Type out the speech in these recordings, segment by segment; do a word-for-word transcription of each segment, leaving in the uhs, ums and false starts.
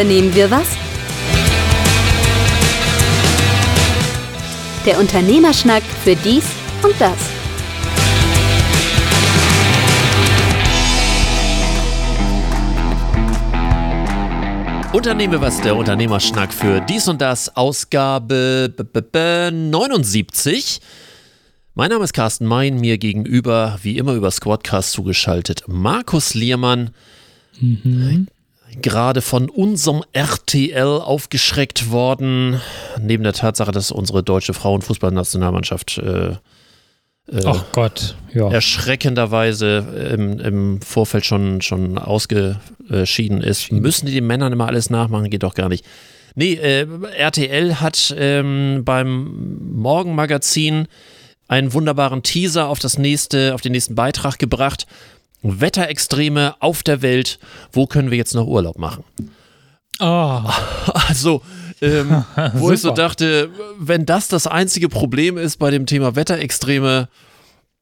Unternehmen wir was? Der Unternehmerschnack für dies und das. Unternehmen wir was, der Unternehmerschnack für dies und das, Ausgabe neunundsiebzig. Mein Name ist Carsten Meyn, mir gegenüber, wie immer über Squadcast zugeschaltet, Markus Liermann. Mhm. Gerade von unserem R T L aufgeschreckt worden, neben der Tatsache, dass unsere deutsche Frauenfußballnationalmannschaft äh, äh, Ach Gott, ja. erschreckenderweise im, im Vorfeld schon, schon ausgeschieden ist. Müssen die den Männern immer alles nachmachen? Geht doch gar nicht. Nee, äh, R T L hat ähm, beim Morgenmagazin einen wunderbaren Teaser auf das nächste, auf den nächsten Beitrag gebracht. Wetterextreme auf der Welt, wo können wir jetzt noch Urlaub machen? Oh. Also, ähm, wo ich so dachte, wenn das das einzige Problem ist bei dem Thema Wetterextreme,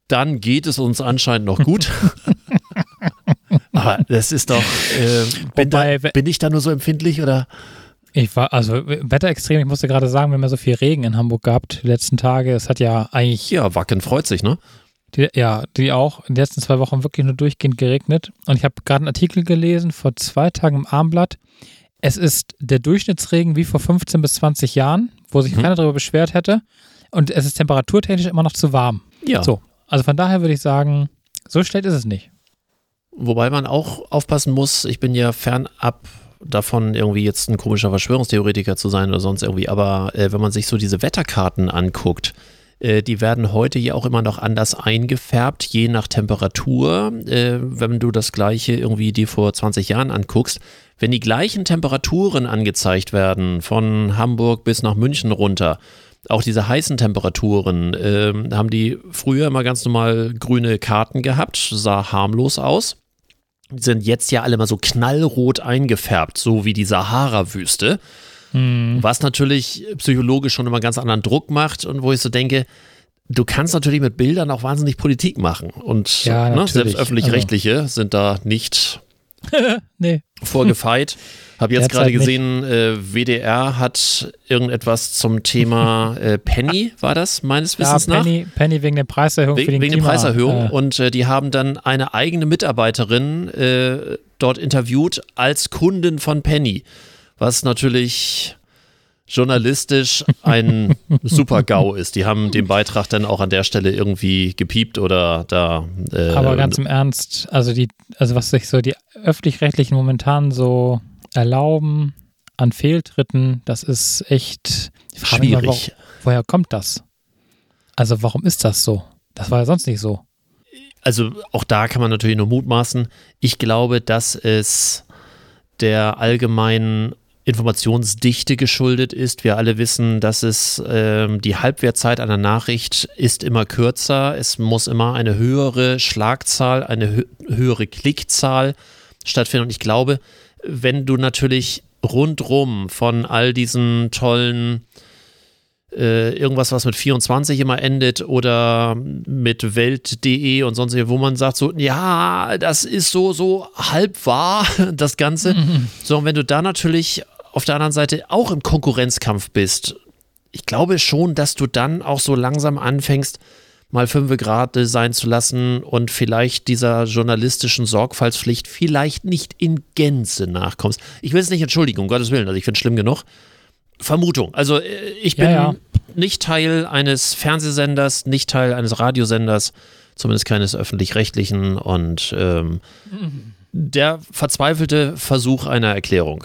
dann geht es uns anscheinend noch gut. Aber das ist doch, äh, bin, Wobei, da, bin ich da nur so empfindlich oder? Ich war, also Wetterextrem, ich musste gerade sagen, wir haben ja so viel Regen in Hamburg gehabt die letzten Tage, es hat ja eigentlich... Ja, Wacken freut sich, ne? Die, ja, die auch. In den letzten zwei Wochen wirklich nur durchgehend geregnet. Und ich habe gerade einen Artikel gelesen vor zwei Tagen im Abendblatt. Es ist der Durchschnittsregen wie vor fünfzehn bis zwanzig Jahren, wo sich mhm. keiner darüber beschwert hätte. Und es ist temperaturtechnisch immer noch zu warm. Ja. So. Also von daher würde ich sagen, so schlecht ist es nicht. Wobei man auch aufpassen muss, ich bin ja fernab davon, irgendwie jetzt ein komischer Verschwörungstheoretiker zu sein oder sonst irgendwie. Aber äh, wenn man sich so diese Wetterkarten anguckt, die werden heute ja auch immer noch anders eingefärbt, je nach Temperatur. Wenn du das gleiche irgendwie dir vor zwanzig Jahren anguckst, wenn die gleichen Temperaturen angezeigt werden, von Hamburg bis nach München runter, auch diese heißen Temperaturen, haben die früher immer ganz normal grüne Karten gehabt, sah harmlos aus. Die sind jetzt ja alle mal so knallrot eingefärbt, so wie die Sahara-Wüste. Was natürlich psychologisch schon immer ganz anderen Druck macht und wo ich so denke, du kannst natürlich mit Bildern auch wahnsinnig Politik machen und ja, ne, selbst öffentlich-rechtliche also. sind da nicht nee. vorgefeit. Habe jetzt gerade gesehen, äh, W D R hat irgendetwas zum Thema äh, Penny, war das meines Wissens ja, Penny, nach? Penny wegen der Preiserhöhung. We- für den wegen der Preiserhöhung äh. und äh, die haben dann eine eigene Mitarbeiterin äh, dort interviewt als Kundin von Penny. Was natürlich journalistisch ein Super-GAU ist. Die haben den Beitrag dann auch an der Stelle irgendwie gepiept oder da. Äh, Aber ganz im Ernst, also die, also was sich so die öffentlich-rechtlichen momentan so erlauben an Fehltritten, das ist echt schwierig. Mal, wo, woher kommt das? Also warum ist das so? Das war ja sonst nicht so. Also auch da kann man natürlich nur mutmaßen. Ich glaube, dass es der allgemeinen Informationsdichte geschuldet ist. Wir alle wissen, dass es ähm, die Halbwertzeit einer Nachricht ist immer kürzer. Es muss immer eine höhere Schlagzahl, eine hö- höhere Klickzahl stattfinden. Und ich glaube, wenn du natürlich rundrum von all diesen tollen äh, irgendwas, was mit vierundzwanzig immer endet oder mit Welt punkt de und sonstige, wo man sagt so, ja, das ist so, so halb wahr, das Ganze. Mhm. So, und wenn du da natürlich auf der anderen Seite auch im Konkurrenzkampf bist, ich glaube schon, dass du dann auch so langsam anfängst, mal fünf Grad sein zu lassen und vielleicht dieser journalistischen Sorgfaltspflicht vielleicht nicht in Gänze nachkommst. Ich will es nicht entschuldigen, um Gottes Willen, also ich finde es schlimm genug. Vermutung. Also ich bin ja, ja. nicht Teil eines Fernsehsenders, nicht Teil eines Radiosenders, zumindest keines öffentlich-rechtlichen und ähm, mhm. der verzweifelte Versuch einer Erklärung.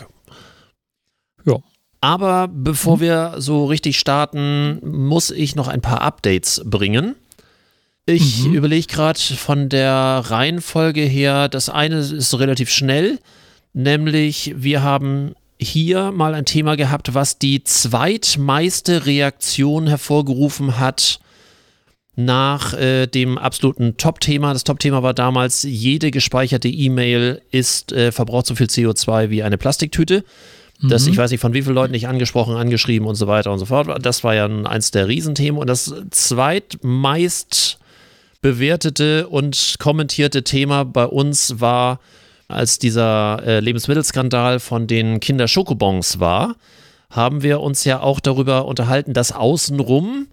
Ja. Aber bevor mhm. wir so richtig starten, muss ich noch ein paar Updates bringen. Ich mhm. überlege gerade von der Reihenfolge her, das eine ist relativ schnell, nämlich wir haben hier mal ein Thema gehabt, was die zweitmeiste Reaktion hervorgerufen hat nach äh, dem absoluten Top-Thema. Das Top-Thema war damals, jede gespeicherte E-Mail ist, äh, verbraucht so viel C O zwei wie eine Plastiktüte. Mhm. Das, ich weiß nicht, von wie vielen Leuten ich angesprochen, angeschrieben und so weiter und so fort. Das war ja eins der Riesenthemen. Und das zweitmeist bewertete und kommentierte Thema bei uns war als dieser äh, Lebensmittelskandal von den Kinder-Schokobons war, haben wir uns ja auch darüber unterhalten, dass außenrum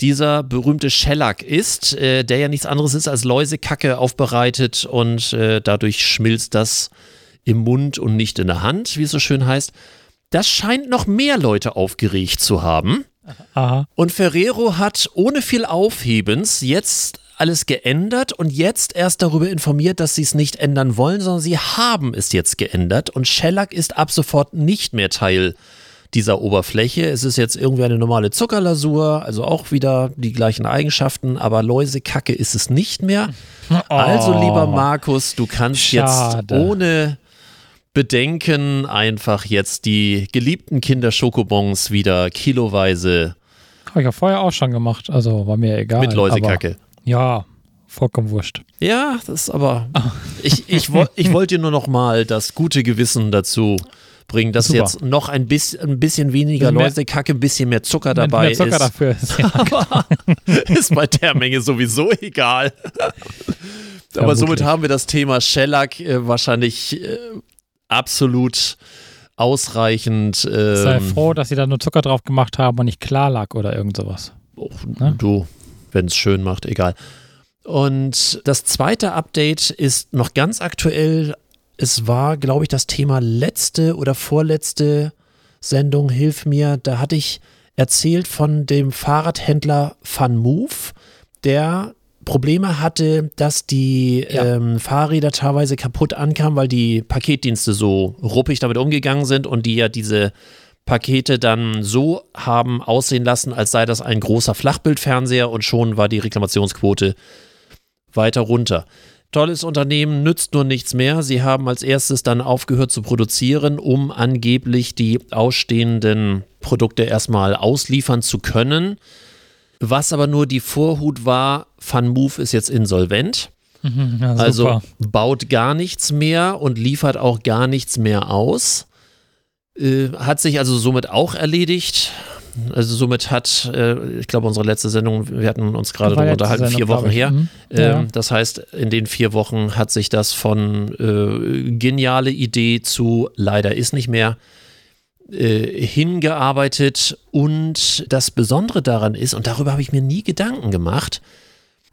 dieser berühmte Schellack ist, äh, der ja nichts anderes ist als Läusekacke aufbereitet und äh, dadurch schmilzt das im Mund und nicht in der Hand, wie es so schön heißt. Das scheint noch mehr Leute aufgeregt zu haben. Aha. Und Ferrero hat ohne viel Aufhebens jetzt alles geändert und jetzt erst darüber informiert, dass sie es nicht ändern wollen, sondern sie haben es jetzt geändert und Schellack ist ab sofort nicht mehr Teil dieser Oberfläche. Es ist jetzt irgendwie eine normale Zuckerlasur, also auch wieder die gleichen Eigenschaften, aber Läusekacke ist es nicht mehr. Oh. Also lieber Markus, du kannst Schade. jetzt ohne Bedenken einfach jetzt die geliebten Kinder-Schokobons wieder kiloweise. Habe ich ja vorher auch schon gemacht, also war mir egal. Mit Läusekacke. Ja, vollkommen wurscht. Ja, das ist aber, ich, ich, wo, ich wollte nur noch mal das gute Gewissen dazu bringen, dass Super. jetzt noch ein bisschen, ein bisschen weniger Läusekacke, ein bisschen mehr Zucker dabei mehr Zucker ist. Dafür ist, ja. Aber ist bei der Menge sowieso egal. Ja, aber somit haben wir das Thema Schellack äh, wahrscheinlich äh, absolut ausreichend. Ähm, Sei froh, dass sie da nur Zucker drauf gemacht haben und nicht Klarlack oder irgend sowas. Oh, ne? Du, wenn es schön macht, egal. Und das zweite Update ist noch ganz aktuell. Es war, glaube ich, das Thema letzte oder vorletzte Sendung, hilf mir. Da hatte ich erzählt von dem Fahrradhändler Van Move, der Probleme hatte, dass die ja. ähm, Fahrräder teilweise kaputt ankamen, weil die Paketdienste so ruppig damit umgegangen sind und die ja diese Pakete dann so haben aussehen lassen, als sei das ein großer Flachbildfernseher und schon war die Reklamationsquote weiter runter. Tolles Unternehmen, nützt nur nichts mehr. Sie haben als erstes dann aufgehört zu produzieren, um angeblich die ausstehenden Produkte erstmal ausliefern zu können. Was aber nur die Vorhut war, VanMoof ist jetzt insolvent. Ja, also baut gar nichts mehr und liefert auch gar nichts mehr aus. Hat sich also somit auch erledigt. Also somit hat, äh, ich glaube, unsere letzte Sendung, wir hatten uns gerade darüber unterhalten, Sendung, vier Wochen her. Mhm. Ähm, ja. Das heißt, in den vier Wochen hat sich das von äh, geniale Idee zu leider ist nicht mehr äh, hingearbeitet. Und das Besondere daran ist, und darüber habe ich mir nie Gedanken gemacht,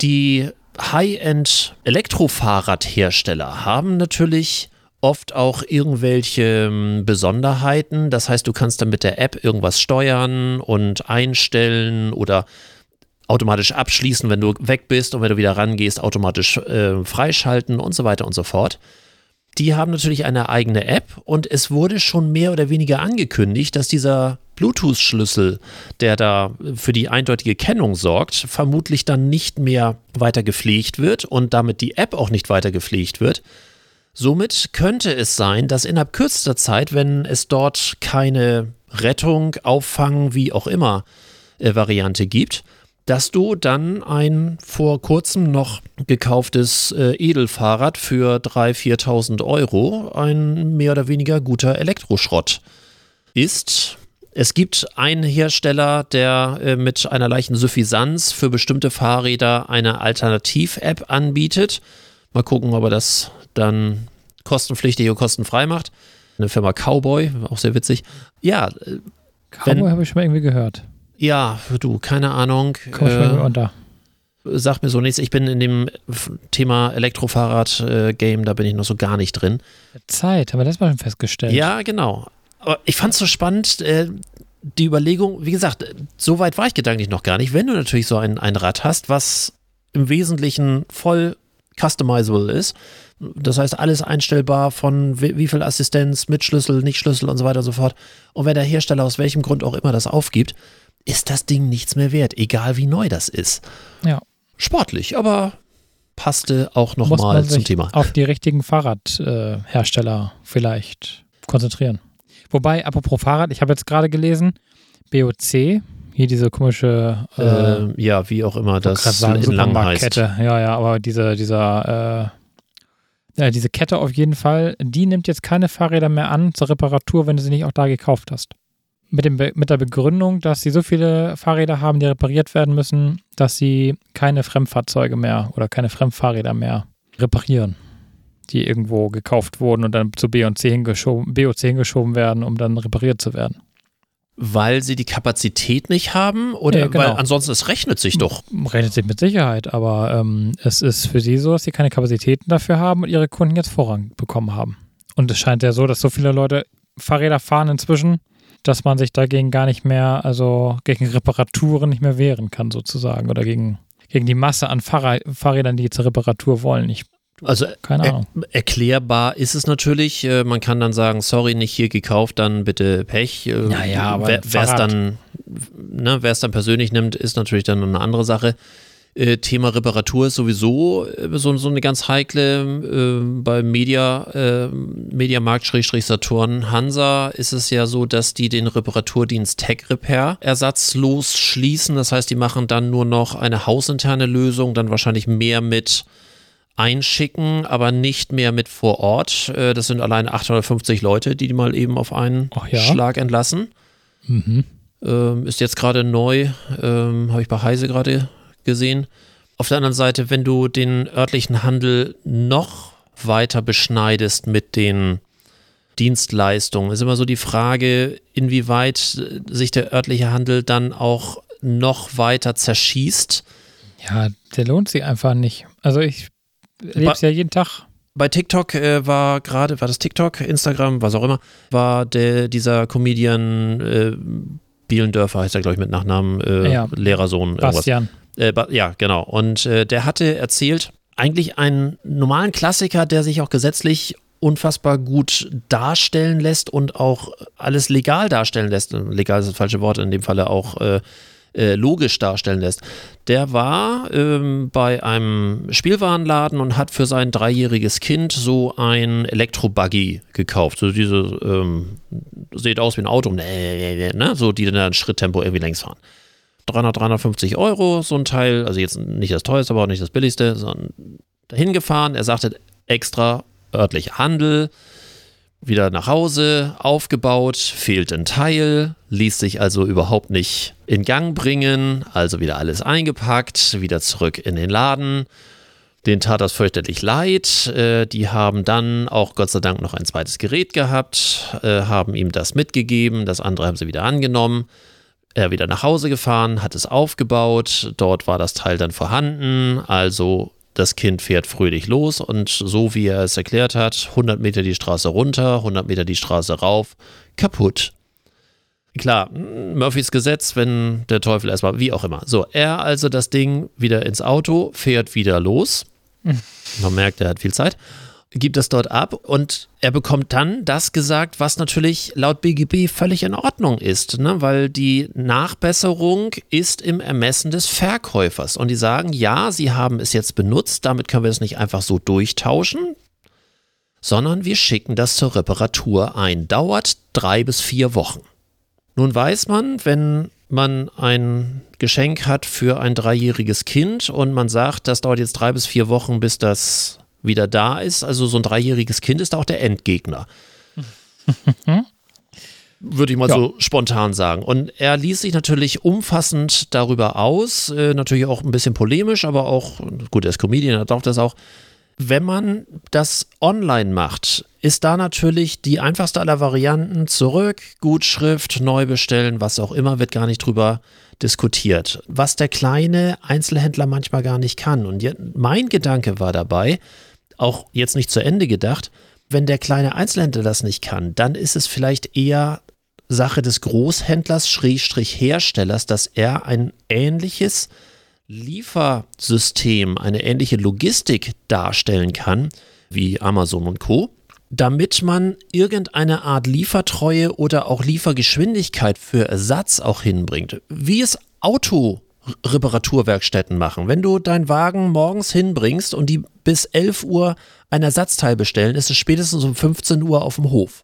die High-End-Elektrofahrradhersteller haben natürlich oft auch irgendwelche Besonderheiten. Das heißt, du kannst dann mit der App irgendwas steuern und einstellen oder automatisch abschließen, wenn du weg bist und wenn du wieder rangehst, automatisch äh, freischalten und so weiter und so fort. Die haben natürlich eine eigene App und es wurde schon mehr oder weniger angekündigt, dass dieser Bluetooth-Schlüssel, der da für die eindeutige Kennung sorgt, vermutlich dann nicht mehr weiter gepflegt wird und damit die App auch nicht weiter gepflegt wird. Somit könnte es sein, dass innerhalb kürzester Zeit, wenn es dort keine Rettung, Auffangen, wie auch immer äh, Variante gibt, dass du dann ein vor kurzem noch gekauftes äh, Edelfahrrad für dreitausend, viertausend Euro, ein mehr oder weniger guter Elektroschrott ist. Es gibt einen Hersteller, der äh, mit einer leichten Suffisanz für bestimmte Fahrräder eine Alternativ-App anbietet. Mal gucken, ob er das dann kostenpflichtig und kostenfrei macht. Eine Firma Cowboy, auch sehr witzig. Ja. Cowboy habe ich schon mal irgendwie gehört. Ja, du, keine Ahnung. Komm ich äh, mal unter. Sag mir so nichts. Ich bin in dem Thema Elektrofahrrad-Game, äh, da bin ich noch so gar nicht drin. Zeit, haben wir das mal schon festgestellt. Ja, genau. Aber ich fand es so spannend, äh, die Überlegung, wie gesagt, so weit war ich gedanklich noch gar nicht. Wenn du natürlich so ein, ein Rad hast, was im Wesentlichen voll customizable ist. Das heißt, alles einstellbar von wie, wie viel Assistenz, mit Schlüssel, nicht Schlüssel und so weiter und so fort. Und wenn der Hersteller aus welchem Grund auch immer das aufgibt, ist das Ding nichts mehr wert, egal wie neu das ist. Ja. Sportlich, aber passte auch nochmal zum Thema. Auf die richtigen Fahrradhersteller äh, vielleicht konzentrieren. Wobei, apropos Fahrrad, ich habe jetzt gerade gelesen, B O C, hier diese komische, äh, äh, ja, wie auch immer das sagen, in Lang heißt. Ja, ja, aber diese, dieser, äh, ja, diese Kette auf jeden Fall, die nimmt jetzt keine Fahrräder mehr an zur Reparatur, wenn du sie nicht auch da gekauft hast. Mit, dem Be- mit der Begründung, dass sie so viele Fahrräder haben, die repariert werden müssen, dass sie keine Fremdfahrzeuge mehr oder keine Fremdfahrräder mehr reparieren. die irgendwo gekauft wurden und dann zu B O C hingeschoben, B O C hingeschoben werden, um dann repariert zu werden. Weil sie die Kapazität nicht haben? Oder ja, genau. Weil ansonsten, es rechnet sich doch. Rechnet sich mit Sicherheit, aber ähm, es ist für sie so, dass sie keine Kapazitäten dafür haben und ihre Kunden jetzt Vorrang bekommen haben. Und es scheint ja so, dass so viele Leute Fahrräder fahren inzwischen, dass man sich dagegen gar nicht mehr, also gegen Reparaturen nicht mehr wehren kann sozusagen oder gegen, gegen die Masse an Fahrrad, Fahrrädern, die zur Reparatur wollen. Ich Also Keine er, Ahnung. Erklärbar ist es natürlich. Äh, man kann dann sagen, sorry, nicht hier gekauft, dann bitte Pech. Äh, naja, aber wer, wer's dann, ne, wer es dann persönlich nimmt, ist natürlich dann eine andere Sache. Äh, Thema Reparatur ist sowieso so, so eine ganz heikle. Äh, bei Media, äh, Mediamarkt-Saturn Hansa ist es ja so, dass die den Reparaturdienst Tech Repair ersatzlos schließen. Das heißt, die machen dann nur noch eine hausinterne Lösung, dann wahrscheinlich mehr mit einschicken, aber nicht mehr mit vor Ort. Das sind allein achthundertfünfzig Leute, die die mal eben auf einen ja. Schlag entlassen. Mhm. Ähm, ist jetzt gerade neu, ähm, habe ich bei Heise gerade gesehen. Auf der anderen Seite, wenn du den örtlichen Handel noch weiter beschneidest mit den Dienstleistungen, ist immer so die Frage, inwieweit sich der örtliche Handel dann auch noch weiter zerschießt. Ja, der lohnt sich einfach nicht. Also ich lebst ja jeden Tag. Bei TikTok äh, war gerade, war das TikTok, Instagram, was auch immer, war der, dieser Comedian äh, Bielendörfer, heißt er glaube ich mit Nachnamen, äh, ja. Lehrersohn. Bastian. Äh, ba- ja, genau. Und äh, der hatte erzählt, eigentlich einen normalen Klassiker, der sich auch gesetzlich unfassbar gut darstellen lässt und auch alles legal darstellen lässt. Legal ist das falsche Wort, in dem Falle auch äh, Äh, logisch darstellen lässt. Der war ähm, bei einem Spielwarenladen und hat für sein dreijähriges Kind so ein Elektrobuggy gekauft. So diese, ähm, sieht aus wie ein Auto, ne? So die dann Schritttempo irgendwie längs fahren. dreihundert, dreihundertfünfzig Euro, so ein Teil, also jetzt nicht das teuerste, aber auch nicht das billigste, sondern dahin gefahren. Er sagte, extra örtlich Handel, wieder nach Hause, aufgebaut, fehlt ein Teil, ließ sich also überhaupt nicht in Gang bringen, also wieder alles eingepackt, wieder zurück in den Laden. Denen tat das fürchterlich leid, äh, die haben dann auch Gott sei Dank noch ein zweites Gerät gehabt, äh, haben ihm das mitgegeben, das andere haben sie wieder angenommen, er wieder nach Hause gefahren, hat es aufgebaut, dort war das Teil dann vorhanden, also das Kind fährt fröhlich los und so wie er es erklärt hat, hundert Meter die Straße runter, hundert Meter die Straße rauf, kaputt. Klar, Murphys Gesetz, wenn der Teufel erstmal, wie auch immer. So, er also das Ding wieder ins Auto, fährt wieder los. Man merkt, er hat viel Zeit. Gibt das dort ab und er bekommt dann das gesagt, was natürlich laut B G B völlig in Ordnung ist, ne? Weil die Nachbesserung ist im Ermessen des Verkäufers und die sagen, ja, sie haben es jetzt benutzt, damit können wir es nicht einfach so durchtauschen, sondern wir schicken das zur Reparatur ein, dauert drei bis vier Wochen. Nun weiß man, wenn man ein Geschenk hat für ein dreijähriges Kind und man sagt, das dauert jetzt drei bis vier Wochen, bis das wieder da ist, also so ein dreijähriges Kind ist auch der Endgegner. Würde ich mal ja. so spontan sagen. Und er ließ sich natürlich umfassend darüber aus, äh, natürlich auch ein bisschen polemisch, aber auch, gut, er ist Comedian, er darf das auch. Wenn man das online macht, ist da natürlich die einfachste aller Varianten zurück, Gutschrift, neu bestellen, was auch immer, wird gar nicht drüber diskutiert. Was der kleine Einzelhändler manchmal gar nicht kann. Und mein Gedanke war dabei, auch jetzt nicht zu Ende gedacht, wenn der kleine Einzelhändler das nicht kann, dann ist es vielleicht eher Sache des Großhändlers, Schrägstrich Herstellers, dass er ein ähnliches Liefersystem, eine ähnliche Logistik darstellen kann, wie Amazon und Co., damit man irgendeine Art Liefertreue oder auch Liefergeschwindigkeit für Ersatz auch hinbringt. Wie es Autoreparaturwerkstätten machen. Wenn du deinen Wagen morgens hinbringst und die bis elf Uhr ein Ersatzteil bestellen, ist es spätestens um fünfzehn Uhr auf dem Hof.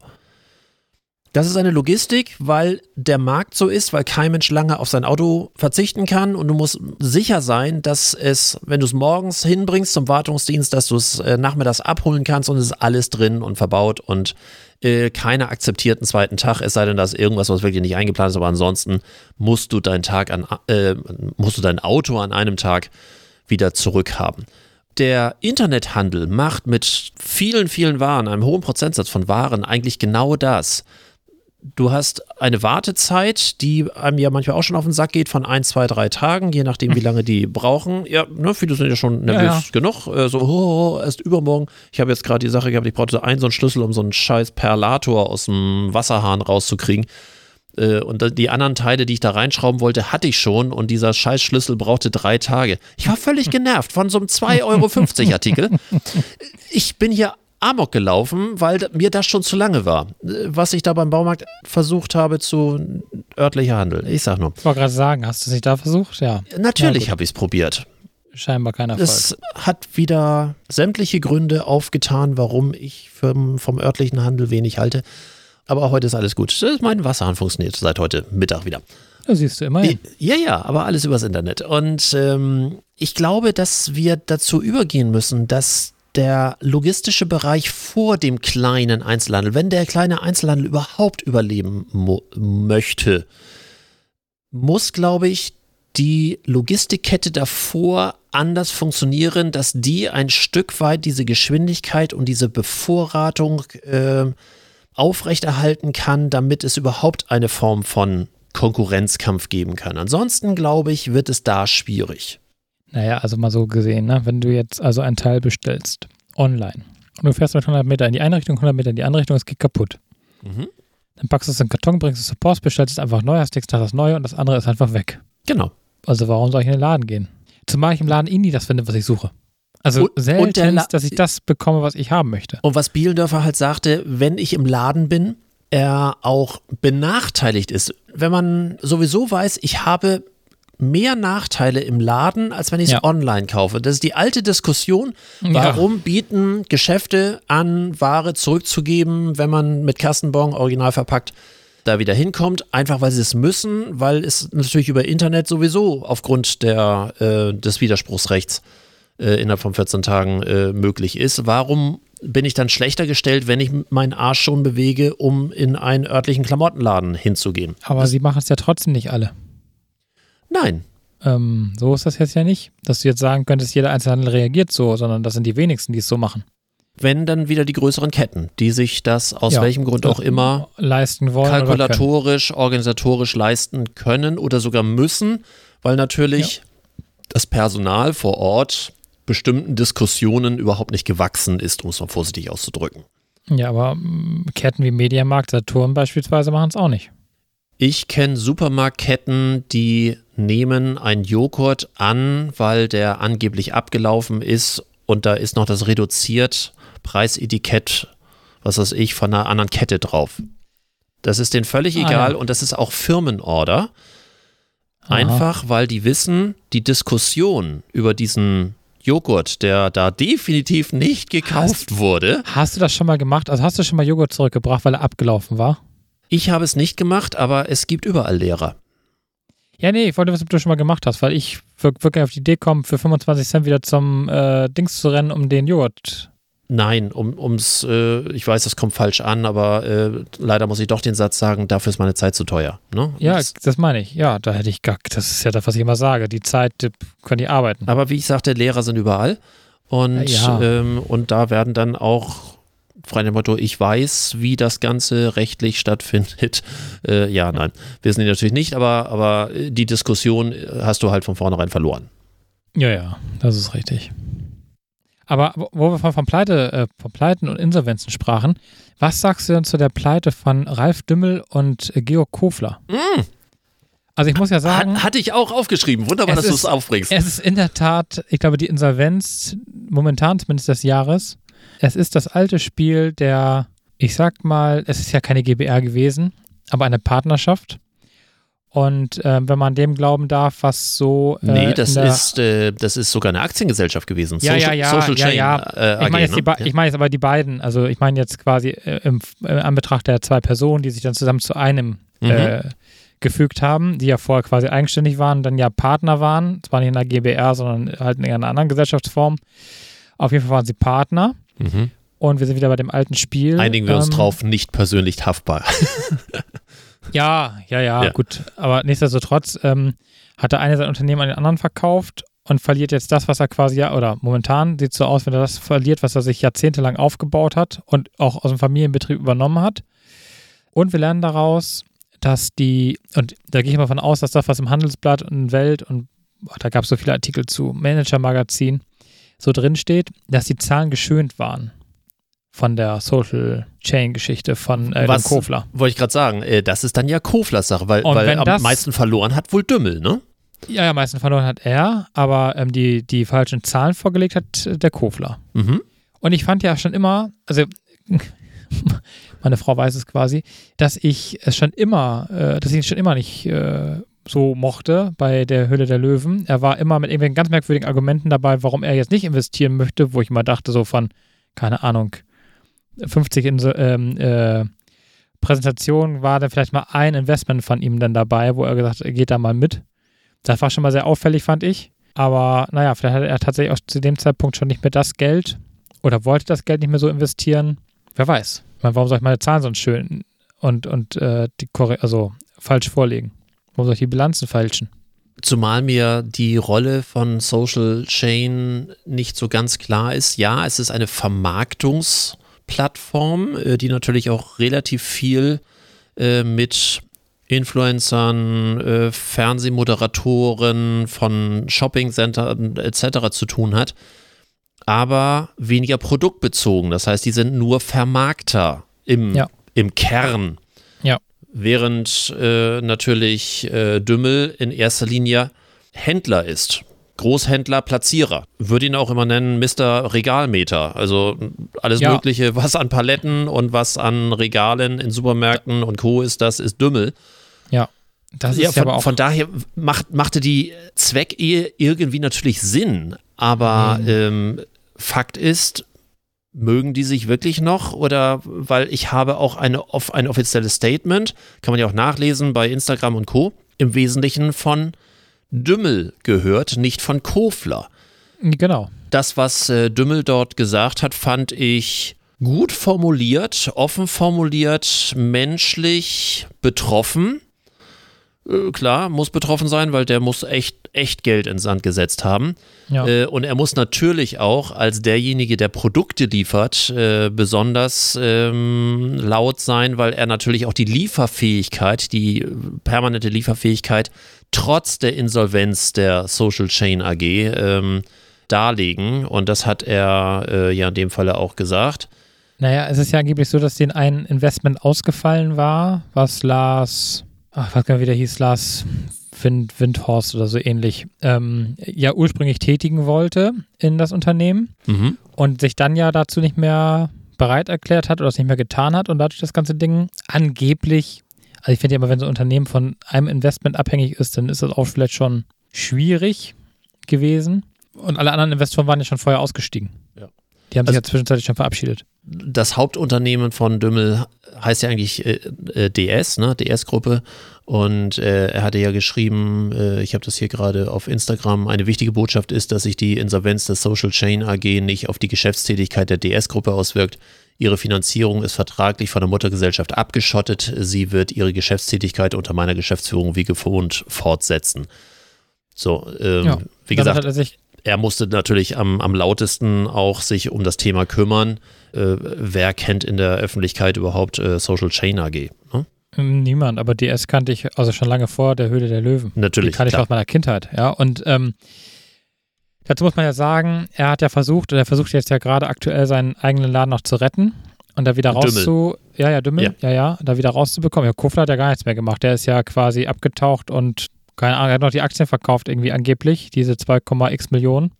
Das ist eine Logistik, weil der Markt so ist, weil kein Mensch lange auf sein Auto verzichten kann und du musst sicher sein, dass es, wenn du es morgens hinbringst zum Wartungsdienst, dass du es äh, nachmittags abholen kannst und es ist alles drin und verbaut und äh, keiner akzeptiert einen zweiten Tag, es sei denn, dass irgendwas, was wirklich nicht eingeplant ist, aber ansonsten musst du deinen Tag an, äh, musst du dein Auto an einem Tag wieder zurückhaben. Der Internethandel macht mit vielen, vielen Waren, einem hohen Prozentsatz von Waren eigentlich genau das. Du hast eine Wartezeit, die einem ja manchmal auch schon auf den Sack geht, von ein, zwei, drei Tagen, je nachdem, wie lange die brauchen. Ja, ne, viele sind ja schon nervös ja, ja. genug. Äh, so, oh, oh, erst übermorgen. Ich habe jetzt gerade die Sache gehabt, ich brauchte so einen, so einen Schlüssel, um so einen scheiß Perlator aus dem Wasserhahn rauszukriegen. Äh, und die anderen Teile, die ich da reinschrauben wollte, hatte ich schon. Und dieser scheiß Schlüssel brauchte drei Tage. Ich war völlig genervt von so einem zwei Euro fünfzig Artikel. Ich bin hier Amok gelaufen, weil mir das schon zu lange war, was ich da beim Baumarkt versucht habe zu örtlicher Handel. Ich sag nur. Ich wollte gerade sagen, hast du es nicht da versucht? Ja. Natürlich habe ich es probiert. Scheinbar kein Erfolg. Es hat wieder sämtliche Gründe aufgetan, warum ich vom, vom örtlichen Handel wenig halte. Aber heute ist alles gut. Mein Wasserhahn funktioniert seit heute Mittag wieder. Das siehst du immerhin. Ja, ja, aber alles übers Internet. Und ähm, ich glaube, dass wir dazu übergehen müssen, dass der logistische Bereich vor dem kleinen Einzelhandel, wenn der kleine Einzelhandel überhaupt überleben mo- möchte, muss, glaube ich, die Logistikkette davor anders funktionieren, dass die ein Stück weit diese Geschwindigkeit und diese Bevorratung äh, aufrechterhalten kann, damit es überhaupt eine Form von Konkurrenzkampf geben kann. Ansonsten, glaube ich, wird es da schwierig. Naja, also mal so gesehen, ne? Wenn du jetzt also einen Teil bestellst, online, und du fährst mit hundert Meter in die eine Richtung, hundert Meter in die andere Richtung, es geht kaputt. Mhm. Dann packst du es in den Karton, bringst es zur Post, bestellst es einfach neu, hast nächsten Tag das Neue und das andere ist einfach weg. Genau. Also warum soll ich in den Laden gehen? Zumal ich im Laden eh nie das finde, was ich suche. Also selten, La- dass ich das bekomme, was ich haben möchte. Und was Bielendörfer halt sagte, wenn ich im Laden bin, er auch benachteiligt ist. Wenn man sowieso weiß, ich habe mehr Nachteile im Laden, als wenn ich es ja. online kaufe. Das ist die alte Diskussion, warum ja. bieten Geschäfte an, Ware zurückzugeben, wenn man mit Kassenbon, original verpackt, da wieder hinkommt. Einfach, weil sie es müssen, weil es natürlich über Internet sowieso aufgrund der, äh, des Widerspruchsrechts äh, innerhalb von vierzehn Tagen äh, möglich ist. Warum bin ich dann schlechter gestellt, wenn ich meinen Arsch schon bewege, um in einen örtlichen Klamottenladen hinzugehen? Aber das, sie machen es ja trotzdem nicht alle. Nein. Ähm, so ist das jetzt ja nicht, dass du jetzt sagen könntest, jeder Einzelhandel reagiert so, sondern das sind die wenigsten, die es so machen. Wenn dann wieder die größeren Ketten, die sich das aus ja, welchem Grund auch immer leisten wollen, kalkulatorisch, organisatorisch leisten können oder sogar müssen, weil natürlich ja. das Personal vor Ort bestimmten Diskussionen überhaupt nicht gewachsen ist, um es mal vorsichtig auszudrücken. Ja, aber Ketten wie Mediamarkt, Saturn beispielsweise machen es auch nicht. Ich kenne Supermarktketten, die nehmen einen Joghurt an, weil der angeblich abgelaufen ist und da ist noch das reduziert Preisetikett, was weiß ich, von einer anderen Kette drauf. Das ist denen völlig egal ah, ja. und das ist auch Firmenorder. Einfach, Aha. weil die wissen, die Diskussion über diesen Joghurt, der da definitiv nicht gekauft hast, wurde. Hast du das schon mal gemacht? Also hast du schon mal Joghurt zurückgebracht, weil er abgelaufen war? Ich habe es nicht gemacht, aber es gibt überall Lehrer. Ja, nee, ich wollte wissen, ob du schon mal gemacht hast, weil ich wirklich auf die Idee komme, für fünfundzwanzig Cent wieder zum äh, Dings zu rennen, um den Joghurt. Nein, um, ums, äh, ich weiß, das kommt falsch an, aber äh, leider muss ich doch den Satz sagen, dafür ist meine Zeit zu teuer. Ne? Ja, das, das meine ich. Ja, da hätte ich gar, das ist ja das, was ich immer sage. Die Zeit, die können die arbeiten. Aber wie ich sagte, Lehrer sind überall und, ja, ja. Ähm, und da werden dann auch frei dem Motto, ich weiß, wie das Ganze rechtlich stattfindet. Äh, ja, nein, wissen die natürlich nicht, aber, aber die Diskussion hast du halt von vornherein verloren. Ja, ja, das ist richtig. Aber wo wir von, von, Pleite, äh, von Pleiten und Insolvenzen sprachen, was sagst du denn zu der Pleite von Ralf Dümmel und äh, Georg Kofler? Mhm. Also ich muss ja sagen... Hat, hatte ich auch aufgeschrieben. Wunderbar, dass du es aufbringst. Es ist in der Tat, ich glaube, die Insolvenz momentan zumindest des Jahres. Es ist das alte Spiel der, ich sag mal, es ist ja keine G b R gewesen, aber eine Partnerschaft. Und äh, wenn man dem glauben darf, was so... Äh, nee, das ist, äh, das ist sogar eine Aktiengesellschaft gewesen. Ja, Social, ja, ja, Social Chain ja, ja. Äh, ich meine jetzt, ne? ba- ja. ich mein jetzt aber die beiden, also ich meine jetzt quasi äh, im, im Anbetracht der zwei Personen, die sich dann zusammen zu einem mhm. äh, gefügt haben, die ja vorher quasi eigenständig waren, dann ja Partner waren, zwar nicht in der G b R, sondern halt in einer anderen Gesellschaftsform. Auf jeden Fall waren sie Partner. Mhm. Und wir sind wieder bei dem alten Spiel. Einigen wir ähm, uns drauf, nicht persönlich haftbar. ja, ja, ja, ja, gut. Aber nichtsdestotrotz ähm, hat der eine sein Unternehmen an den anderen verkauft und verliert jetzt das, was er quasi, ja, oder momentan sieht es so aus, wenn er das verliert, was er sich jahrzehntelang aufgebaut hat und auch aus dem Familienbetrieb übernommen hat. Und wir lernen daraus, dass die, und da gehe ich mal von aus, dass das, was im Handelsblatt und Welt und oh, da gab es so viele Artikel zu, Manager-Magazin, so drinsteht, dass die Zahlen geschönt waren von der Social Chain Geschichte von äh, was, dem Kofler. Wollte ich gerade sagen, äh, das ist dann ja Koflers Sache, weil, weil am das, meisten verloren hat wohl Dümmel, ne? Ja, ja, am meisten verloren hat er, aber ähm, die, die falschen Zahlen vorgelegt hat äh, der Kofler. Mhm. Und ich fand ja schon immer, also meine Frau weiß es quasi, dass ich es schon immer, äh, dass ich es schon immer nicht äh, so mochte bei der Höhle der Löwen. Er war immer mit irgendwelchen ganz merkwürdigen Argumenten dabei, warum er jetzt nicht investieren möchte, wo ich immer dachte, so von, keine Ahnung, fünfzig in so, ähm, äh, Präsentationen war dann vielleicht mal ein Investment von ihm dann dabei, wo er gesagt hat, geht da mal mit. Das war schon mal sehr auffällig, fand ich. Aber naja, vielleicht hat er tatsächlich auch zu dem Zeitpunkt schon nicht mehr das Geld oder wollte das Geld nicht mehr so investieren. Wer weiß. Ich meine, warum soll ich meine Zahlen sonst schön und, und äh, die Korre- also falsch vorlegen? Warum soll ich die Bilanzen fälschen? Zumal mir die Rolle von Social Chain nicht so ganz klar ist. Ja, es ist eine Vermarktungsplattform, die natürlich auch relativ viel äh, mit Influencern, äh, Fernsehmoderatoren von Shoppingcentern et cetera zu tun hat, aber weniger produktbezogen. Das heißt, die sind nur Vermarkter im, ja. im Kern. Ja. Während äh, natürlich äh, Dümmel in erster Linie Händler ist. Großhändler, Platzierer. Würde ihn auch immer nennen Mister Regalmeter. Also alles ja. Mögliche, was an Paletten und was an Regalen in Supermärkten und Co. ist, das ist Dümmel. Ja, das ja, ist von, aber auch. Von daher macht, machte die Zweckehe irgendwie natürlich Sinn. Aber mhm. ähm, Fakt ist, mögen die sich wirklich noch? Oder weil ich habe auch eine, ein offizielles Statement, kann man ja auch nachlesen bei Instagram und Co., im Wesentlichen von Dümmel gehört, nicht von Kofler. Genau. Das, was äh, Dümmel dort gesagt hat, fand ich gut formuliert, offen formuliert, menschlich betroffen. Äh, klar, muss betroffen sein, weil der muss echt echt Geld ins Sand gesetzt haben. Ja. Äh, und er muss natürlich auch als derjenige, der Produkte liefert, äh, besonders ähm, laut sein, weil er natürlich auch die Lieferfähigkeit, die permanente Lieferfähigkeit trotz der Insolvenz der Social Chain A G ähm, darlegen. Und das hat er äh, ja in dem Falle auch gesagt. Naja, es ist ja angeblich so, dass denen ein Investment ausgefallen war, was Lars, ach, ich weiß gar nicht, wie der hieß, Lars Wind, Windhorst oder so ähnlich, ähm, ja ursprünglich tätigen wollte in das Unternehmen mhm. und sich dann ja dazu nicht mehr bereit erklärt hat oder es nicht mehr getan hat und dadurch das ganze Ding angeblich, also ich finde ja immer, wenn so ein Unternehmen von einem Investment abhängig ist, dann ist das auch vielleicht schon schwierig gewesen und alle anderen Investoren waren ja schon vorher ausgestiegen. Ja. Die haben also, sich ja zwischenzeitlich schon verabschiedet. Das Hauptunternehmen von Dümmel heißt ja eigentlich äh, äh, D S, ne? D S-Gruppe. Und äh, er hatte ja geschrieben, äh, ich habe das hier gerade auf Instagram, eine wichtige Botschaft ist, dass sich die Insolvenz der Social Chain A G nicht auf die Geschäftstätigkeit der D S-Gruppe auswirkt. Ihre Finanzierung ist vertraglich von der Muttergesellschaft abgeschottet. Sie wird ihre Geschäftstätigkeit unter meiner Geschäftsführung wie gewohnt fortsetzen. So, ähm, ja, wie gesagt, hat er sich Er musste natürlich am, am lautesten auch sich um das Thema kümmern. Äh, wer kennt in der Öffentlichkeit überhaupt äh, Social Chain A G? Ne? Niemand, aber D S kannte ich also schon lange vor der Höhle der Löwen. Natürlich, die kannte klar. ich aus meiner Kindheit. Ja, und ähm, dazu muss man ja sagen, er hat ja versucht, oder er versucht jetzt ja gerade aktuell seinen eigenen Laden noch zu retten und da wieder raus zu, ja, ja, Dümmel, ja. ja, ja, da wieder rauszubekommen. Ja, Kofler hat ja gar nichts mehr gemacht. Der ist ja quasi abgetaucht und keine Ahnung, er hat noch die Aktien verkauft irgendwie angeblich, diese zwei Komma x Millionen,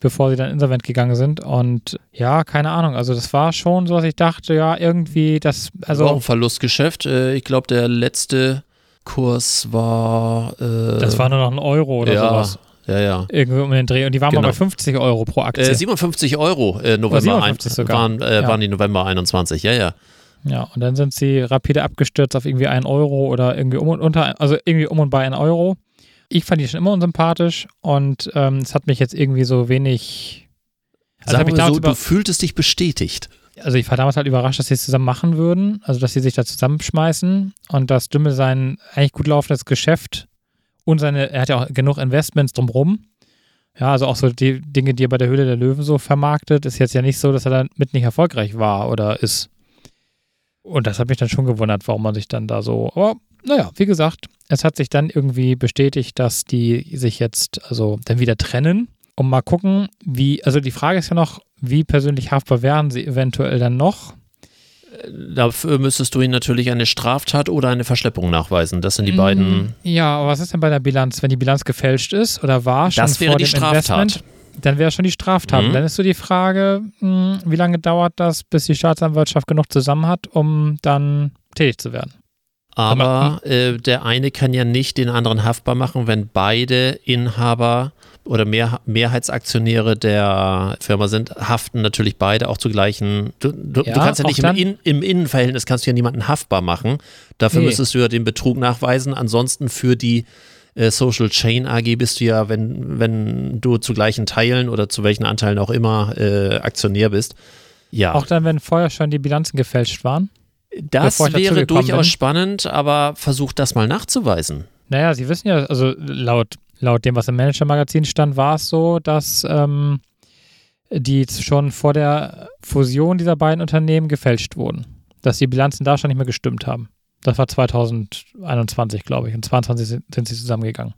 bevor sie dann insolvent gegangen sind und ja, keine Ahnung, also das war schon so, dass ich dachte, ja, irgendwie das, also... Auch ein Verlustgeschäft, ich glaube, der letzte Kurs war... Äh, das war nur noch ein Euro oder ja, sowas. Ja, ja. Irgendwie um den Dreh und die waren genau. mal bei fünfzig Euro pro Aktie. Äh, siebenundfünfzig Euro äh, November ein, sogar. Waren, äh, ja. waren die November einundzwanzig, ja, ja. Ja, und dann sind sie rapide abgestürzt auf irgendwie einen Euro oder irgendwie um und unter, also irgendwie um und bei einen Euro. Ich fand die schon immer unsympathisch und ähm, es hat mich jetzt irgendwie so wenig. Also Sagen wir so, über- du fühltest dich bestätigt. Also ich war damals halt überrascht, dass sie es zusammen machen würden, also dass sie sich da zusammenschmeißen und dass Dümmel sein eigentlich gut laufendes Geschäft und seine, er hat ja auch genug Investments drumrum, Ja, also auch so die Dinge, die er bei der Höhle der Löwen so vermarktet, ist jetzt ja nicht so, dass er damit nicht erfolgreich war oder ist. Und das hat mich dann schon gewundert, warum man sich dann da so, aber naja, wie gesagt, es hat sich dann irgendwie bestätigt, dass die sich jetzt also dann wieder trennen und mal gucken, wie, also die Frage ist ja noch, wie persönlich haftbar wären sie eventuell dann noch? Dafür müsstest du ihnen natürlich eine Straftat oder eine Verschleppung nachweisen. Das sind die beiden. Ja, aber was ist denn bei der Bilanz? Wenn die Bilanz gefälscht ist oder war schon das wäre vor die dem Straftat. Investment, dann wäre schon die Straftat. Mhm. Dann ist so die Frage, wie lange dauert das, bis die Staatsanwaltschaft genug zusammen hat, um dann tätig zu werden? Aber äh, der eine kann ja nicht den anderen haftbar machen, wenn beide Inhaber oder Mehr, Mehrheitsaktionäre der Firma sind, haften natürlich beide auch zu gleichen. Du, du, ja, du kannst ja nicht im, In, im Innenverhältnis kannst du ja niemanden haftbar machen. Dafür nee. müsstest du ja den Betrug nachweisen. Ansonsten für die äh, Social Chain A G bist du ja, wenn, wenn du zu gleichen Teilen oder zu welchen Anteilen auch immer äh, Aktionär bist. Ja. Auch dann, wenn vorher schon die Bilanzen gefälscht waren? Das wäre durchaus bin. spannend, aber versucht das mal nachzuweisen. Naja, Sie wissen ja, also laut, laut dem, was im Manager-Magazin stand, war es so, dass ähm, die schon vor der Fusion dieser beiden Unternehmen gefälscht wurden. Dass die Bilanzen da schon nicht mehr gestimmt haben. Das war zwanzig einundzwanzig, glaube ich. Und zweiundzwanzig sind, sind sie zusammengegangen.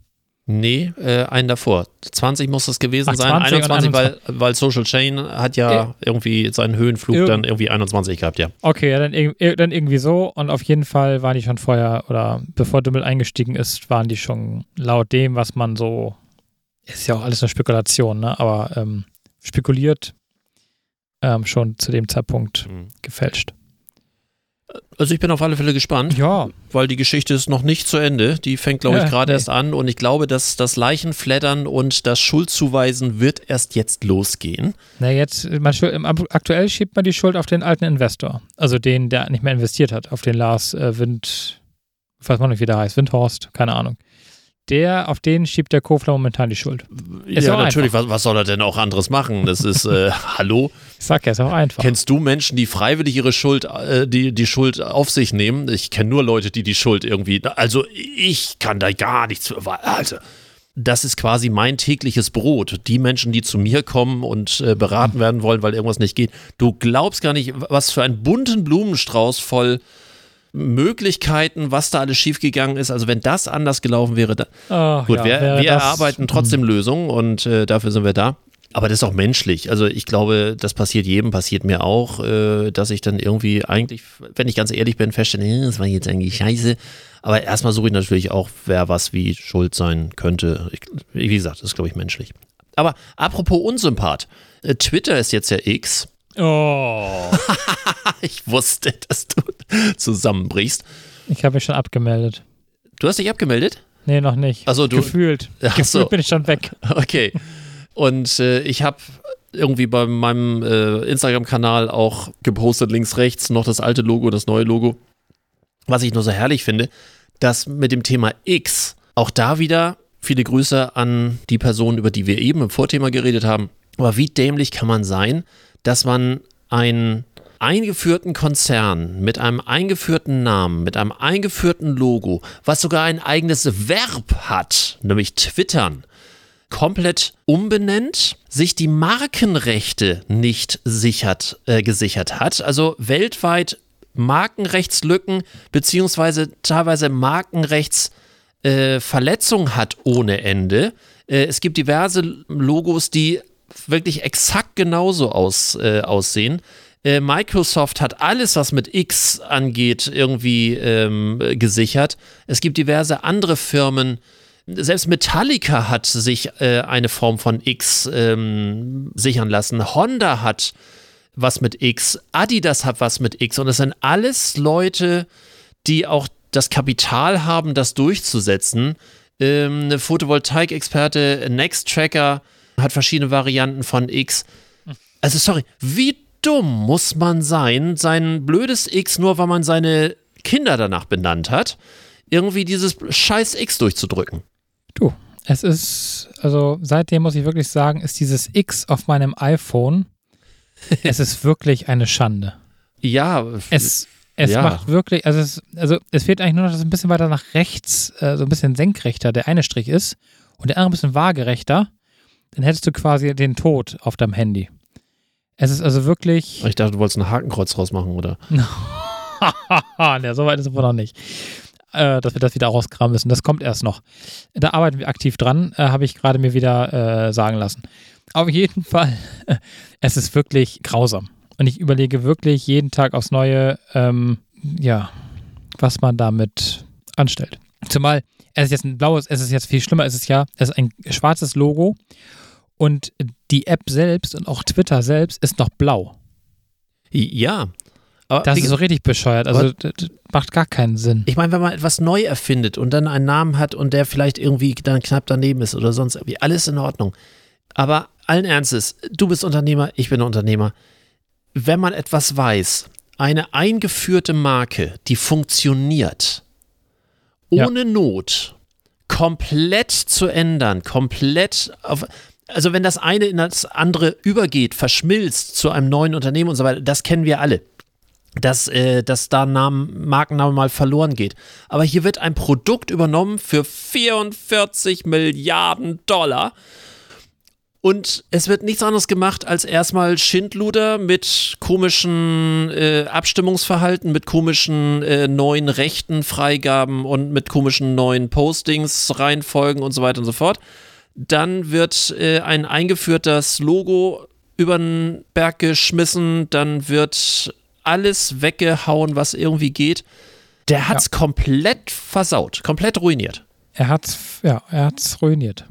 Nee, äh, einen davor. zwanzig muss das gewesen Ach, sein, einundzwanzig, einundzwanzig. Weil, weil Social Chain hat ja äh, irgendwie seinen Höhenflug irg- dann irgendwie einundzwanzig gehabt, ja. Okay, ja, dann, dann irgendwie so und auf jeden Fall waren die schon vorher oder bevor Dümmel eingestiegen ist, waren die schon laut dem, was man so, ist ja auch alles eine Spekulation, ne? aber ähm, spekuliert ähm, schon zu dem Zeitpunkt mhm. gefälscht. Also ich bin auf alle Fälle gespannt, ja. weil die Geschichte ist noch nicht zu Ende. Die fängt, glaube ja, ich, gerade nee. erst an und ich glaube, dass das Leichenflattern und das Schuldzuweisen wird erst jetzt losgehen. Na jetzt, man, aktuell schiebt man die Schuld auf den alten Investor, also den, der nicht mehr investiert hat, auf den Lars äh, Wind, weiß man nicht, wie der heißt, Windhorst, keine Ahnung. Der, auf den schiebt der Kofler momentan die Schuld. Ist ja, natürlich. Was, was soll er denn auch anderes machen? Das ist, äh, hallo? Ich sag ja, ist auch einfach. Kennst du Menschen, die freiwillig ihre Schuld, äh, die, die Schuld auf sich nehmen? Ich kenne nur Leute, die die Schuld irgendwie, also ich kann da gar nichts, also das ist quasi mein tägliches Brot. Die Menschen, die zu mir kommen und äh, beraten mhm. werden wollen, weil irgendwas nicht geht. Du glaubst gar nicht, was für einen bunten Blumenstrauß voll Möglichkeiten, was da alles schiefgegangen ist. Also wenn das anders gelaufen wäre, dann oh, gut, ja, wir, wäre wir erarbeiten trotzdem Lösungen und äh, dafür sind wir da. Aber das ist auch menschlich. Also ich glaube, das passiert jedem, passiert mir auch, äh, dass ich dann irgendwie eigentlich, wenn ich ganz ehrlich bin, feststelle, nee, das war jetzt eigentlich scheiße. Aber erstmal suche ich natürlich auch, wer was wie schuld sein könnte. Ich, wie gesagt, das ist, glaube ich, menschlich. Aber apropos Unsympath, äh, Twitter ist jetzt ja X. Oh. Ich wusste, dass du zusammenbrichst. Ich habe mich schon abgemeldet. Du hast dich abgemeldet? Nee, noch nicht. Also du gefühlt. Ach gefühlt so. Bin ich schon weg. Okay. Und äh, ich habe irgendwie bei meinem äh, Instagram-Kanal auch gepostet, links, rechts, noch das alte Logo, das neue Logo. Was ich nur so herrlich finde, dass mit dem Thema X auch da wieder viele Grüße an die Person, über die wir eben im Vorthema geredet haben. Aber wie dämlich kann man sein, dass man einen eingeführten Konzern mit einem eingeführten Namen, mit einem eingeführten Logo, was sogar ein eigenes Verb hat, nämlich Twittern, komplett umbenennt, sich die Markenrechte nicht sichert, äh, gesichert hat, also weltweit Markenrechtslücken beziehungsweise teilweise Markenrechtsverletzung äh, hat ohne Ende. Äh, es gibt diverse Logos, die wirklich exakt genauso aus, äh, aussehen. Äh, Microsoft hat alles, was mit X angeht, irgendwie ähm, gesichert. Es gibt diverse andere Firmen. Selbst Metallica hat sich äh, eine Form von X ähm, sichern lassen. Honda hat was mit X. Adidas hat was mit X. Und das sind alles Leute, die auch das Kapital haben, das durchzusetzen. Ähm, eine Photovoltaik-Experte, Nextracker hat verschiedene Varianten von X. Also sorry, wie dumm muss man sein, sein blödes X, nur weil man seine Kinder danach benannt hat, irgendwie dieses scheiß X durchzudrücken. Du, es ist, also seitdem muss ich wirklich sagen, ist dieses X auf meinem iPhone, es ist wirklich eine Schande. Ja. Es, es ja. macht wirklich, also es, also es fehlt eigentlich nur noch, dass es ein bisschen weiter nach rechts, äh, so ein bisschen senkrechter der eine Strich ist und der andere ein bisschen waagerechter. dann hättest du quasi den Tod auf deinem Handy. Es ist also wirklich... Ich dachte, du wolltest ein Hakenkreuz rausmachen, oder? Ja, so weit ist es wohl noch nicht. Äh, dass wir das wieder rauskramen müssen. Das kommt erst noch. Da arbeiten wir aktiv dran, äh, habe ich gerade mir wieder äh, sagen lassen. Auf jeden Fall, es ist wirklich grausam. Und ich überlege wirklich jeden Tag aufs Neue, ähm, ja, was man damit anstellt. Zumal, es ist jetzt ein blaues, es ist jetzt viel schlimmer, es ist ja, es ist ein schwarzes Logo und die App selbst und auch Twitter selbst ist noch blau. Ja. Aber das ist so richtig bescheuert, also das macht gar keinen Sinn. Ich meine, wenn man etwas neu erfindet und dann einen Namen hat und der vielleicht irgendwie dann knapp daneben ist oder sonst irgendwie, alles in Ordnung. Aber allen Ernstes, du bist Unternehmer, ich bin Unternehmer. Wenn man etwas weiß, eine eingeführte Marke, die funktioniert, ohne ja. Not, komplett zu ändern, komplett auf... Also wenn das eine in das andere übergeht, verschmilzt zu einem neuen Unternehmen und so weiter, das kennen wir alle. Dass, äh, dass da Namen, Markenname mal verloren geht. Aber hier wird ein Produkt übernommen für vierundvierzig Milliarden Dollar und es wird nichts anderes gemacht als erstmal Schindluder mit komischen äh, Abstimmungsverhalten, mit komischen äh, neuen Rechten, Freigaben und mit komischen neuen Postings, Reihenfolgen und so weiter und so fort. Dann wird äh, ein eingeführtes Logo über den Berg geschmissen, dann wird alles weggehauen, was irgendwie geht. Der hat's ja. komplett versaut, komplett ruiniert. Er hat's, ja, er hat's ruiniert.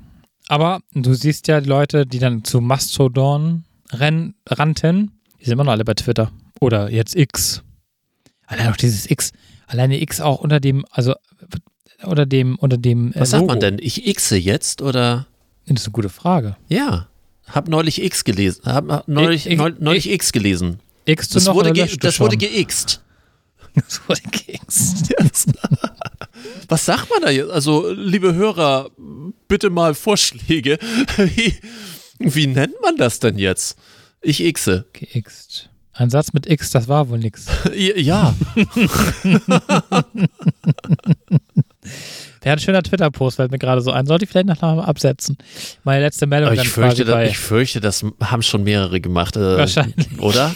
Aber du siehst ja die Leute, die dann zu Mastodon renn, rannten, die sind immer noch alle bei Twitter. Oder jetzt X. Allein auch dieses X. Alleine X auch unter dem, also unter dem, unter dem. Was äh, sagt man denn? Ich Xe jetzt oder? Das ist eine gute Frage. Ja. Hab neulich X gelesen. Hab, hab neulich, ich, ich, neulich, neulich ich, X gelesen. X das, wurde ge- das wurde geixt. Das wurde geixt. Was sagt man da jetzt? Also, liebe Hörer, bitte mal Vorschläge. Wie, wie nennt man das denn jetzt? Ich xe. Geixt. Ein Satz mit X, das war wohl nix. Ja. Wäre ein schöner Twitter-Post, fällt mir gerade so ein. Sollte ich vielleicht nachher mal absetzen. Meine letzte Meldung. Ich fürchte, da, ich fürchte, das haben schon mehrere gemacht. Äh, Wahrscheinlich. Oder?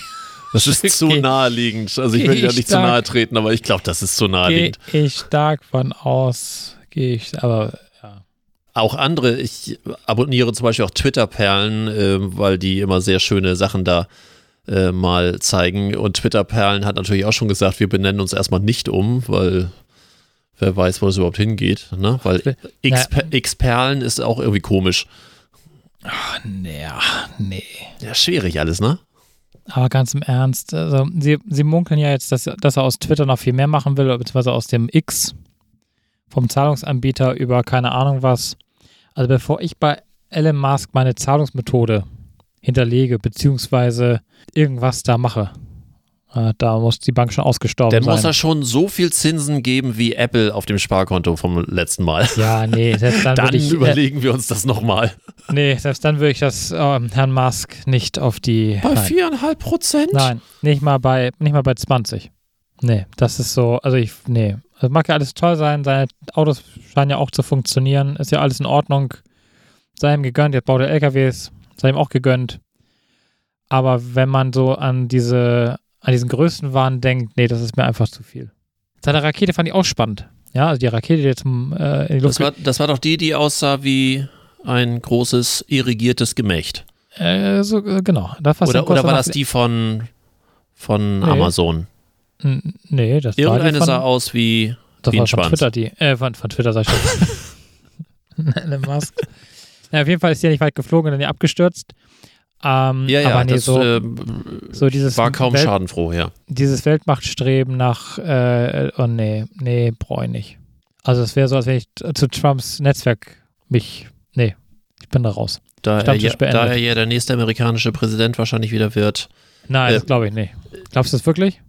Das ist okay. zu naheliegend. Also ich will ja nicht zu nahe treten, aber ich glaube, das ist zu naheliegend. Gehe ich stark von aus. Gehe ich, aber ja. Auch andere, ich abonniere zum Beispiel auch Twitter-Perlen, äh, weil die immer sehr schöne Sachen da äh, mal zeigen. Und Twitter-Perlen hat natürlich auch schon gesagt, wir benennen uns erstmal nicht um, weil wer weiß, wo das überhaupt hingeht. Ne? Weil X, ja. X-Perlen ist auch irgendwie komisch. Ach, nee, nee. Ja, schwierig alles, ne? Aber ganz im Ernst, also sie, sie munkeln ja jetzt, dass, dass er aus Twitter noch viel mehr machen will, beziehungsweise aus dem X vom Zahlungsanbieter über keine Ahnung was. Also bevor ich bei Elon Musk meine Zahlungsmethode hinterlege, beziehungsweise irgendwas da mache, äh, da muss die Bank schon ausgestorben dann sein. Dann muss er schon so viel Zinsen geben wie Apple auf dem Sparkonto vom letzten Mal. Ja, nee. Selbst dann dann ich, überlegen äh, wir uns das nochmal. Nee, selbst dann würde ich das äh, Herrn Musk nicht auf die... Bei viereinhalb Prozent? Nein, nicht mal bei nicht mal bei zwanzig. Nee, das ist so, also ich, nee. Das mag ja alles toll sein, seine Autos scheinen ja auch zu funktionieren, ist ja alles in Ordnung. Sei ihm gegönnt, jetzt baut er L K Ws, sei ihm auch gegönnt. Aber wenn man so an diese, an diesen Größenwahn denkt, nee, das ist mir einfach zu viel. Seine Rakete fand ich auch spannend. Ja, also die Rakete, die jetzt zum, äh, in die Luft... Das war, das war doch die, die aussah wie ein großes, irrigiertes Gemächt. Äh, so, genau. Da oder oder war das die von, von nee. Amazon? N- nee, das Irgendeine war die von... sah aus wie, das wie war ein Schwanz. Von Twitter, die. Äh, von, von Twitter sag ich schon. Elon Musk. Ja, auf jeden Fall ist die ja nicht weit geflogen und dann ja abgestürzt. Ähm, ja, ja, aber nee, das so, äh, so dieses war kaum Welt, schadenfroh, ja. Dieses Weltmachtstreben nach, äh, oh nee, nee, brauche ich nicht. Also es wäre so, als wenn ich zu Trumps Netzwerk mich, nee, ich bin da raus. Da er ja, da ja der nächste amerikanische Präsident wahrscheinlich wieder wird. Nein, äh, das glaube ich nicht. Glaubst du das wirklich?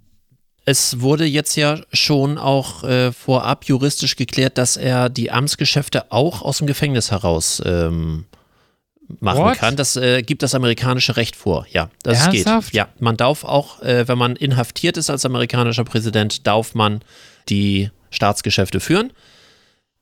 Es wurde jetzt ja schon auch äh, vorab juristisch geklärt, dass er die Amtsgeschäfte auch aus dem Gefängnis heraus ähm, machen What? kann. Das äh, gibt das amerikanische Recht vor. Ja, das Ernsthaft? geht. Ja, man darf auch, äh, wenn man inhaftiert ist als amerikanischer Präsident, darf man die Staatsgeschäfte führen.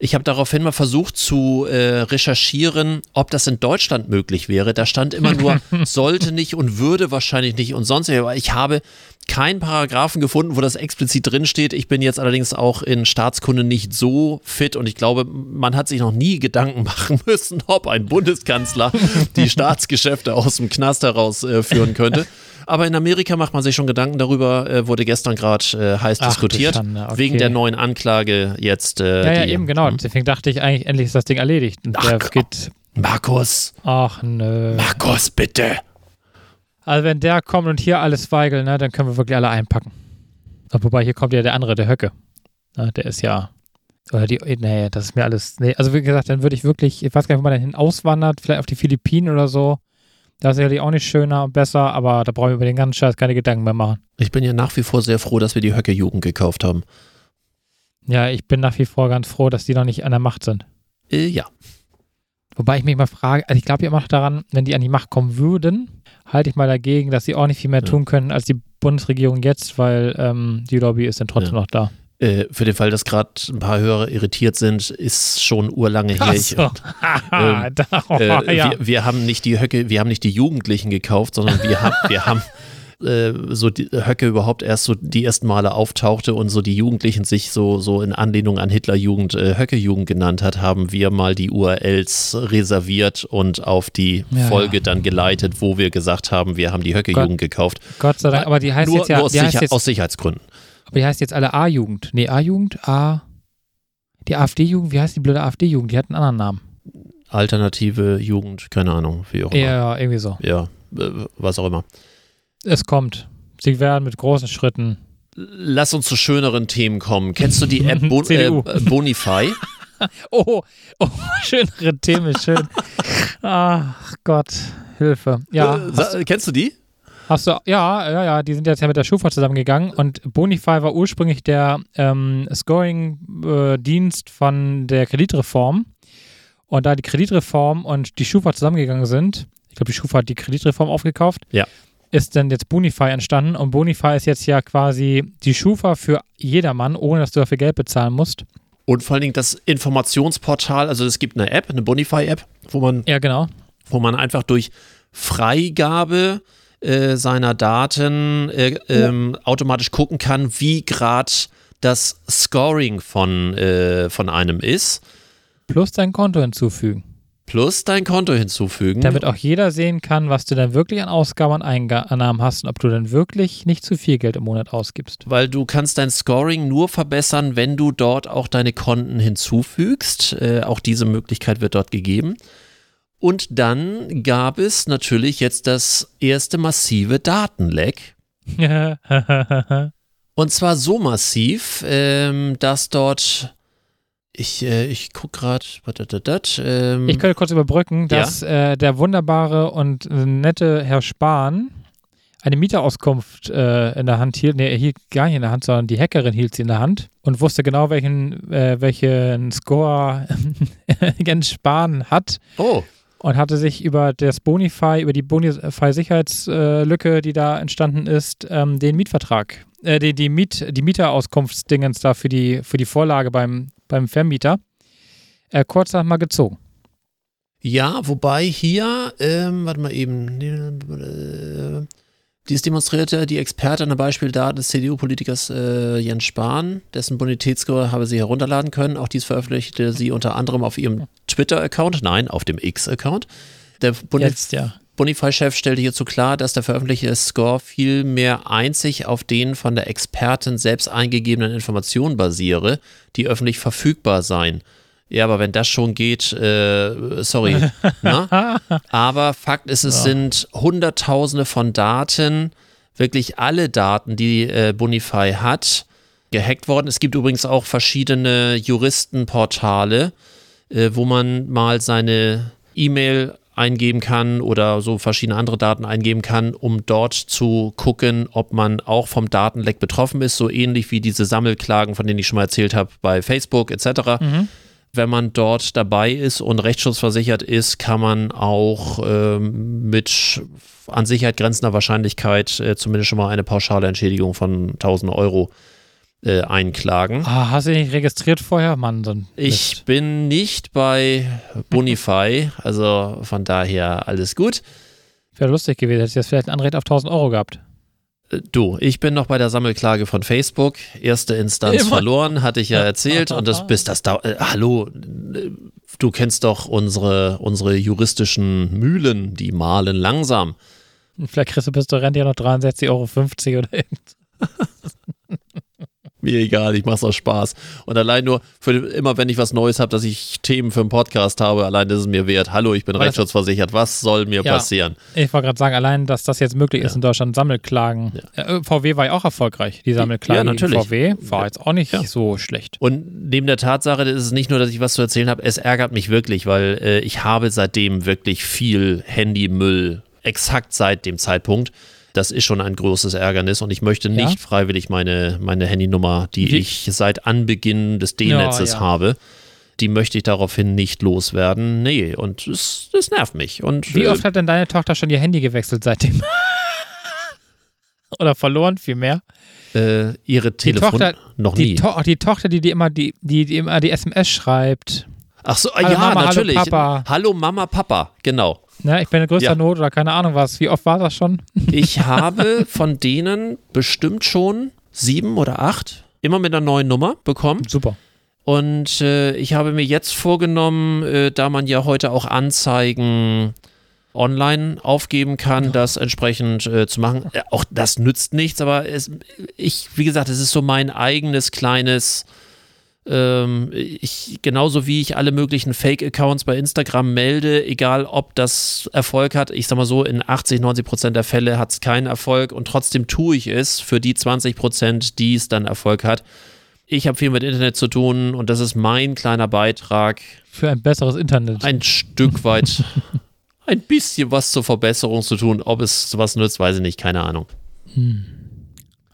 Ich habe daraufhin mal versucht zu äh, recherchieren, ob das in Deutschland möglich wäre. Da stand immer nur, sollte nicht und würde wahrscheinlich nicht und sonst. Aber ich habe keinen Paragraphen gefunden, wo das explizit drinsteht. Ich bin jetzt allerdings auch in Staatskunde nicht so fit und ich glaube, man hat sich noch nie Gedanken machen müssen, ob ein Bundeskanzler die Staatsgeschäfte aus dem Knast heraus äh, führen könnte. Aber in Amerika macht man sich schon Gedanken darüber, äh, wurde gestern gerade äh, heiß Ach, diskutiert, Schande, okay. wegen der neuen Anklage jetzt. Äh, ja, ja, die, eben, genau. Hm? Deswegen dachte ich eigentlich, endlich ist das Ding erledigt. Ach, der geht Markus. Ach, nö. Markus, bitte. Also wenn der kommt und hier alles weigelt, ne, dann können wir wirklich alle einpacken. Wobei, hier kommt ja der andere, der Höcke. Na, der ist ja, oder die, nee, das ist mir alles, nee, also wie gesagt, dann würde ich wirklich, ich weiß gar nicht, wo man dahin auswandert, vielleicht auf die Philippinen oder so. Das ist sicherlich auch nicht schöner und besser, aber da brauchen wir über den ganzen Scheiß keine Gedanken mehr machen. Ich bin ja nach wie vor sehr froh, dass wir die Höcke-Jugend gekauft haben. Ja, ich bin nach wie vor ganz froh, dass die noch nicht an der Macht sind. Äh, ja. Wobei ich mich mal frage, also ich glaube ja immer noch daran, wenn die an die Macht kommen würden, halte ich mal dagegen, dass sie auch nicht viel mehr ja. tun können als die Bundesregierung jetzt, weil ähm, die Lobby ist dann trotzdem ja. noch da. Äh, für den Fall, dass gerade ein paar Hörer irritiert sind, ist schon urlange her. So. ähm, äh, ja. wir, wir haben nicht die Höcke, wir haben nicht die Jugendlichen gekauft, sondern wir haben, wir haben äh, so die Höcke überhaupt erst so die ersten Male auftauchte und so die Jugendlichen sich so, so in Anlehnung an Hitlerjugend äh, Höcke-Jugend genannt hat, haben wir mal die U R Ls reserviert und auf die ja, Folge ja. dann geleitet, wo wir gesagt haben, wir haben die Höcke-Jugend Gott, gekauft. Gott sei Dank, aber die heißt nur, jetzt ja nur aus, die heißt Sicher- jetzt aus Sicherheitsgründen. Wie heißt jetzt alle A-Jugend? Nee, A-Jugend, A. Die AfD-Jugend, wie heißt die blöde AfD-Jugend? Die hat einen anderen Namen. Alternative Jugend, keine Ahnung, wie auch immer. Ja, irgendwie so. Ja, was auch immer. Es kommt. Sie werden mit großen Schritten. Lass uns zu schöneren Themen kommen. Kennst du die App Bo- äh, Bonify? oh, oh, schönere Themen, schön. Ach Gott, Hilfe. Ja. Äh, sa- du- kennst du die? Hast du, ja, ja, ja, die sind jetzt ja mit der Schufa zusammengegangen und Bonify war ursprünglich der ähm, Scoring-Dienst äh, von der Kreditreform. Und da die Kreditreform und die Schufa zusammengegangen sind, ich glaube, die Schufa hat die Kreditreform aufgekauft, ja. ist dann jetzt Bonify entstanden. Und Bonify ist jetzt ja quasi die Schufa für jedermann, ohne dass du dafür Geld bezahlen musst. Und vor allen Dingen das Informationsportal, also es gibt eine App, eine Bonify-App, wo man, ja, genau. wo man einfach durch Freigabe Äh, seiner Daten äh, ähm, oh. automatisch gucken kann, wie gerade das Scoring von, äh, von einem ist. Plus dein Konto hinzufügen. Plus dein Konto hinzufügen. Damit auch jeder sehen kann, was du dann wirklich an Ausgaben und Einnahmen hast und ob du dann wirklich nicht zu viel Geld im Monat ausgibst. Weil du kannst dein Scoring nur verbessern, wenn du dort auch deine Konten hinzufügst. Äh, auch diese Möglichkeit wird dort gegeben. Und dann gab es natürlich jetzt das erste massive Datenleck. Und zwar so massiv, ähm, dass dort, ich, äh, ich gucke gerade, ähm, ich könnte kurz überbrücken, dass ja? äh, der wunderbare und nette Herr Spahn eine Mieterauskunft äh, in der Hand hielt. Nee, er hielt gar nicht in der Hand, sondern die Hackerin hielt sie in der Hand und wusste genau, welchen, äh, welchen Score Jens Spahn hat. Oh. Und hatte sich über das Bonify, über die Bonify-Sicherheitslücke, die da entstanden ist, ähm, den Mietvertrag, äh, die, die, Miet, die Mieterauskunftsdingens da für die, für die Vorlage beim, beim Vermieter, äh, kurz nach mal gezogen. Ja, wobei hier, ähm, warte mal eben, dies demonstrierte die Expertin am Beispiel Daten des C D U-Politikers äh, Jens Spahn, dessen Bonitätsscore habe sie herunterladen können. Auch dies veröffentlichte sie unter anderem auf ihrem Twitter-Account, nein, auf dem X-Account. Der Bonif- ja. Bonify-Chef stellte hierzu klar, dass der veröffentlichte Score vielmehr einzig auf den von der Expertin selbst eingegebenen Informationen basiere, die öffentlich verfügbar seien. Ja, aber wenn das schon geht, äh, sorry. Na? Aber Fakt ist, es ja. sind Hunderttausende von Daten, wirklich alle Daten, die äh, Bonify hat, gehackt worden. Es gibt übrigens auch verschiedene Juristenportale, äh, wo man mal seine E-Mail eingeben kann oder so verschiedene andere Daten eingeben kann, um dort zu gucken, ob man auch vom Datenleck betroffen ist, so ähnlich wie diese Sammelklagen, von denen ich schon mal erzählt habe, bei Facebook et cetera. Mhm. Wenn man dort dabei ist und rechtsschutzversichert ist, kann man auch ähm, mit an Sicherheit grenzender Wahrscheinlichkeit äh, zumindest schon mal eine pauschale Entschädigung von tausend Euro äh, einklagen. Ah, hast du dich nicht registriert vorher? Mann, dann ich nicht. Bin nicht bei Bonify, also von daher alles gut. Wäre lustig gewesen, hättest du jetzt vielleicht ein Anrecht auf tausend Euro gehabt. Du, ich bin noch bei der Sammelklage von Facebook. Erste Instanz Immer. verloren, hatte ich ja erzählt. Und das bis das da. Äh, hallo, du kennst doch unsere, unsere juristischen Mühlen, die mahlen langsam. Vielleicht kriegst du bis zur Rente ja noch dreiundsechzig Euro fünfzig oder irgendwas. Mir egal, ich mach's aus Spaß. Und allein nur, für, immer wenn ich was Neues habe, dass ich Themen für einen Podcast habe, allein ist es mir wert. Hallo, ich bin Weil rechtsschutzversichert, was soll mir ja, passieren? Ich wollte gerade sagen, allein, dass das jetzt möglich ist ja. in Deutschland, Sammelklagen. Ja. V W war ja auch erfolgreich, die Sammelklagen ja, natürlich. gegen V W war jetzt auch nicht ja. so schlecht. Und neben der Tatsache ist es nicht nur, dass ich was zu erzählen habe, es ärgert mich wirklich, weil äh, ich habe seitdem wirklich viel Handymüll, exakt seit dem Zeitpunkt. Das ist schon ein großes Ärgernis und ich möchte nicht ja? freiwillig meine, meine Handynummer, die, die ich seit Anbeginn des D-Netzes ja, ja. habe, die möchte ich daraufhin nicht loswerden. Nee, und es, es nervt mich. Und, Wie äh, oft hat denn deine Tochter schon ihr Handy gewechselt seitdem? Oder verloren, vielmehr? Äh, ihre Telefon die Tochter, noch nie. Die, to- die Tochter, die, die, immer, die, die, die immer die S M S schreibt. Ach so, hallo ja, Mama, natürlich. Hallo, Papa. Hallo Mama, Papa, genau. Ne, ich bin in größter ja. Not oder keine Ahnung was. Wie oft war das schon? Ich habe von denen bestimmt schon sieben oder acht, immer mit einer neuen Nummer bekommen. Super. Und äh, ich habe mir jetzt vorgenommen, äh, da man ja heute auch Anzeigen online aufgeben kann, ja. das entsprechend äh, zu machen. Äh, auch das nützt nichts, aber es, ich, wie gesagt, es ist so mein eigenes kleines... Ich, genauso wie ich alle möglichen Fake-Accounts bei Instagram melde, egal ob das Erfolg hat, ich sag mal so, in achtzig, neunzig Prozent der Fälle hat es keinen Erfolg und trotzdem tue ich es für die zwanzig Prozent, die es dann Erfolg hat. Ich habe viel mit Internet zu tun und das ist mein kleiner Beitrag. Für ein besseres Internet. Ein Stück weit, ein bisschen was zur Verbesserung zu tun, ob es was nützt, weiß ich nicht, keine Ahnung. Hm.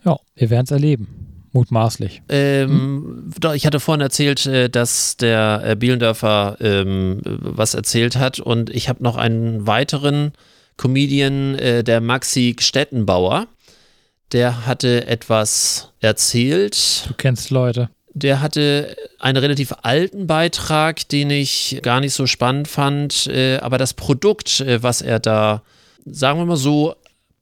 Ja, wir werden es erleben. Mutmaßlich. Ähm, ich hatte vorhin erzählt, dass der Bielendörfer ähm, was erzählt hat und ich habe noch einen weiteren Comedian, äh, der Maxi Stettenbauer, der hatte etwas erzählt. Du kennst Leute. Der hatte einen relativ alten Beitrag, den ich gar nicht so spannend fand, äh, aber das Produkt, äh, was er da, sagen wir mal so,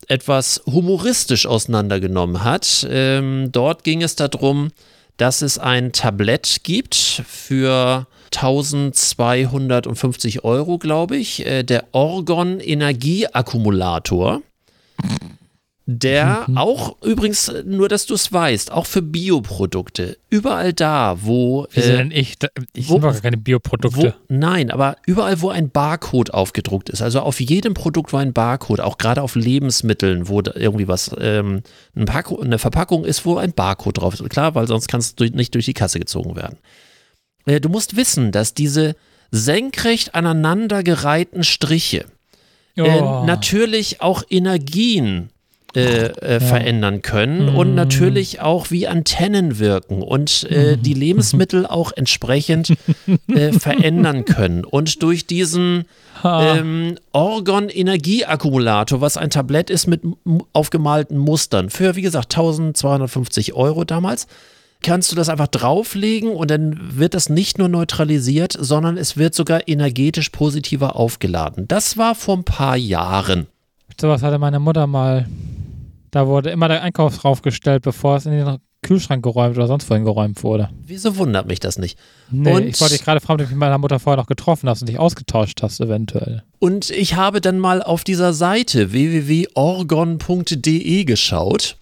etwas humoristisch auseinandergenommen hat. Ähm, dort ging es darum, dass es ein Tablett gibt für eintausendzweihundertfünfzig Euro, glaube ich, äh, der Orgon Energieakkumulator, der mhm. auch übrigens, nur dass du es weißt, auch für Bioprodukte, überall da, wo... Wieso äh, denn ich? Da, ich wo, sind doch keine Bioprodukte. Wo, nein, aber überall, wo ein Barcode aufgedruckt ist, also auf jedem Produkt war ein Barcode, auch gerade auf Lebensmitteln, wo irgendwie was, ähm, ein Pack- eine Verpackung ist, wo ein Barcode drauf ist. Klar, weil sonst kann es nicht durch die Kasse gezogen werden. Äh, du musst wissen, dass diese senkrecht aneinandergereihten Striche oh. äh, natürlich auch Energien Äh, äh, ja. verändern können mm. und natürlich auch wie Antennen wirken und äh, die Lebensmittel auch entsprechend äh, verändern können. Und durch diesen ähm, Orgon-Energieakkumulator, was ein Tablett ist mit m- aufgemalten Mustern, für wie gesagt eintausendzweihundertfünfzig Euro damals, kannst du das einfach drauflegen und dann wird das nicht nur neutralisiert, sondern es wird sogar energetisch positiver aufgeladen. Das war vor ein paar Jahren. Sowas hatte meine Mutter mal. Da wurde immer der Einkauf draufgestellt, bevor es in den Kühlschrank geräumt oder sonst wohin geräumt wurde. Wieso wundert mich das nicht? Nee, und ich wollte dich gerade fragen, ob du mit meiner Mutter vorher noch getroffen hast und dich ausgetauscht hast eventuell. Und ich habe dann mal auf dieser Seite w w w punkt orgon punkt d e geschaut.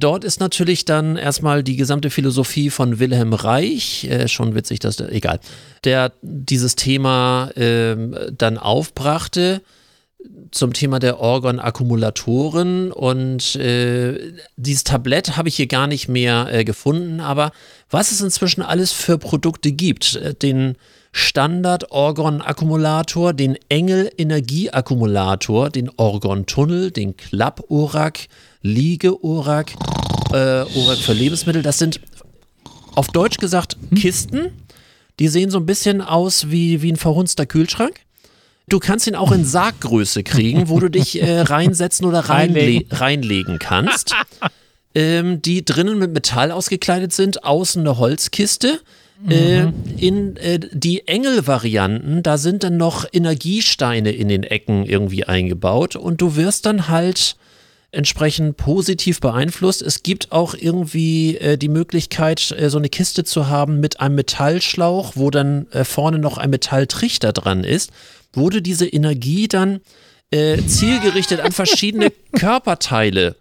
Dort ist natürlich dann erstmal die gesamte Philosophie von Wilhelm Reich, äh, schon witzig, dass der, egal, der dieses Thema äh, dann aufbrachte. Zum Thema der Orgon-Akkumulatoren und äh, dieses Tablett habe ich hier gar nicht mehr äh, gefunden, aber was es inzwischen alles für Produkte gibt, äh, den Standard-Orgon-Akkumulator, den Engel-Energie-Akkumulator, den Orgon-Tunnel, den Klapp-Orak, Liege-Orak, äh, Orak für Lebensmittel, das sind auf Deutsch gesagt Kisten, die sehen so ein bisschen aus wie, wie ein verhunzter Kühlschrank. Du kannst ihn auch in Sarggröße kriegen, wo du dich äh, reinsetzen oder reinle- reinlegen kannst. ähm, die drinnen mit Metall ausgekleidet sind, außen eine Holzkiste. Äh, mhm. In äh, die Engel-Varianten, da sind dann noch Energiesteine in den Ecken irgendwie eingebaut und du wirst dann halt entsprechend positiv beeinflusst. Es gibt auch irgendwie äh, die Möglichkeit, äh, so eine Kiste zu haben mit einem Metallschlauch, wo dann äh, vorne noch ein Metalltrichter dran ist, wo du diese Energie dann äh, zielgerichtet an verschiedene Körperteile,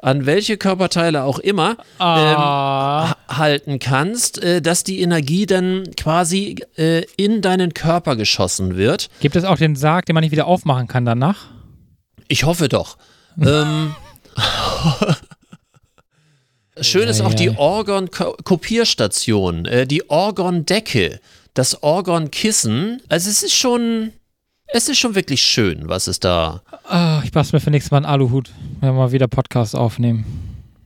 an welche Körperteile auch immer, ah. ähm, h- halten kannst, äh, dass die Energie dann quasi äh, in deinen Körper geschossen wird. Gibt es auch den Sarg, den man nicht wieder aufmachen kann danach? Ich hoffe doch. ähm, Schön ist auch die Orgon-Kopierstation, äh, die Orgon-Decke, das Orgon-Kissen. Also es ist schon... Es ist schon wirklich schön, was es da... Oh, ich passe mir für nächstes Mal einen Aluhut, wenn wir mal wieder Podcasts aufnehmen.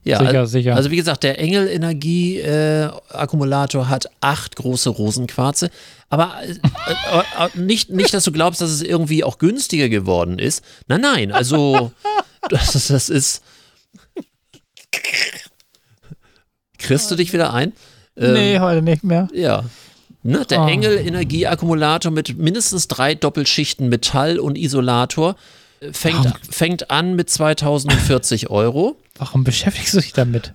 Ja, sicher, also, sicher. Also wie gesagt, der Engel-Energie-Akkumulator äh, hat acht große Rosenquarze. Aber äh, äh, nicht, nicht, dass du glaubst, dass es irgendwie auch günstiger geworden ist. Nein, nein, also das, das ist... Kriegst du dich wieder ein? Ähm, nee, heute nicht mehr. Ja. Ne, der oh. Engel-Energieakkumulator mit mindestens drei Doppelschichten Metall und Isolator fängt, fängt an mit zweitausendvierzig Euro. Warum beschäftigst du dich damit?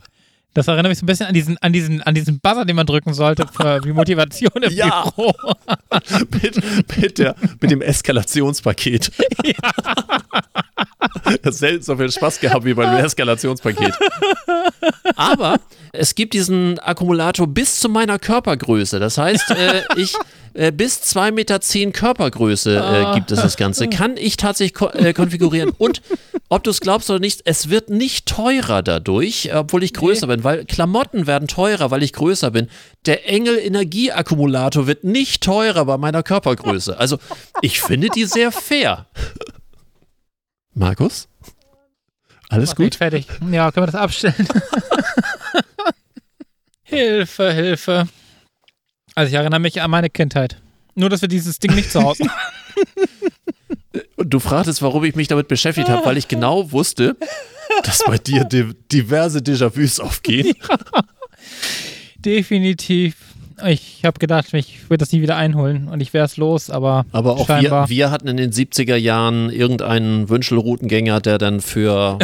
Das erinnert mich so ein bisschen an diesen, an diesen, an diesen Buzzer, den man drücken sollte für die Motivation im ja. Büro. mit, mit, der, mit dem Eskalationspaket. Ja. Das selten so viel Spaß gehabt wie beim Eskalationspaket. Aber es gibt diesen Akkumulator bis zu meiner Körpergröße. Das heißt, äh, ich äh, bis zwei Komma zehn Meter Körpergröße äh, gibt es das Ganze. Kann ich tatsächlich ko- äh, konfigurieren. Und ob du es glaubst oder nicht, es wird nicht teurer dadurch, obwohl ich größer nee. bin. Weil Klamotten werden teurer, weil ich größer bin. Der Engel-Energieakkumulator wird nicht teurer bei meiner Körpergröße. Also ich finde die sehr fair. Markus? Alles gut? Fertig. Ja, können wir das abstellen? Hilfe, Hilfe. Also ich erinnere mich an meine Kindheit. Nur, dass wir dieses Ding nicht zu Hause haben. Und du fragtest, warum ich mich damit beschäftigt habe, weil ich genau wusste, dass bei dir di- diverse Déjà-vus aufgehen. Ja, definitiv. Ich habe gedacht, ich würde das nie wieder einholen und ich wäre es los, aber Aber auch wir, wir hatten in den siebziger Jahren irgendeinen Wünschelroutengänger, der dann für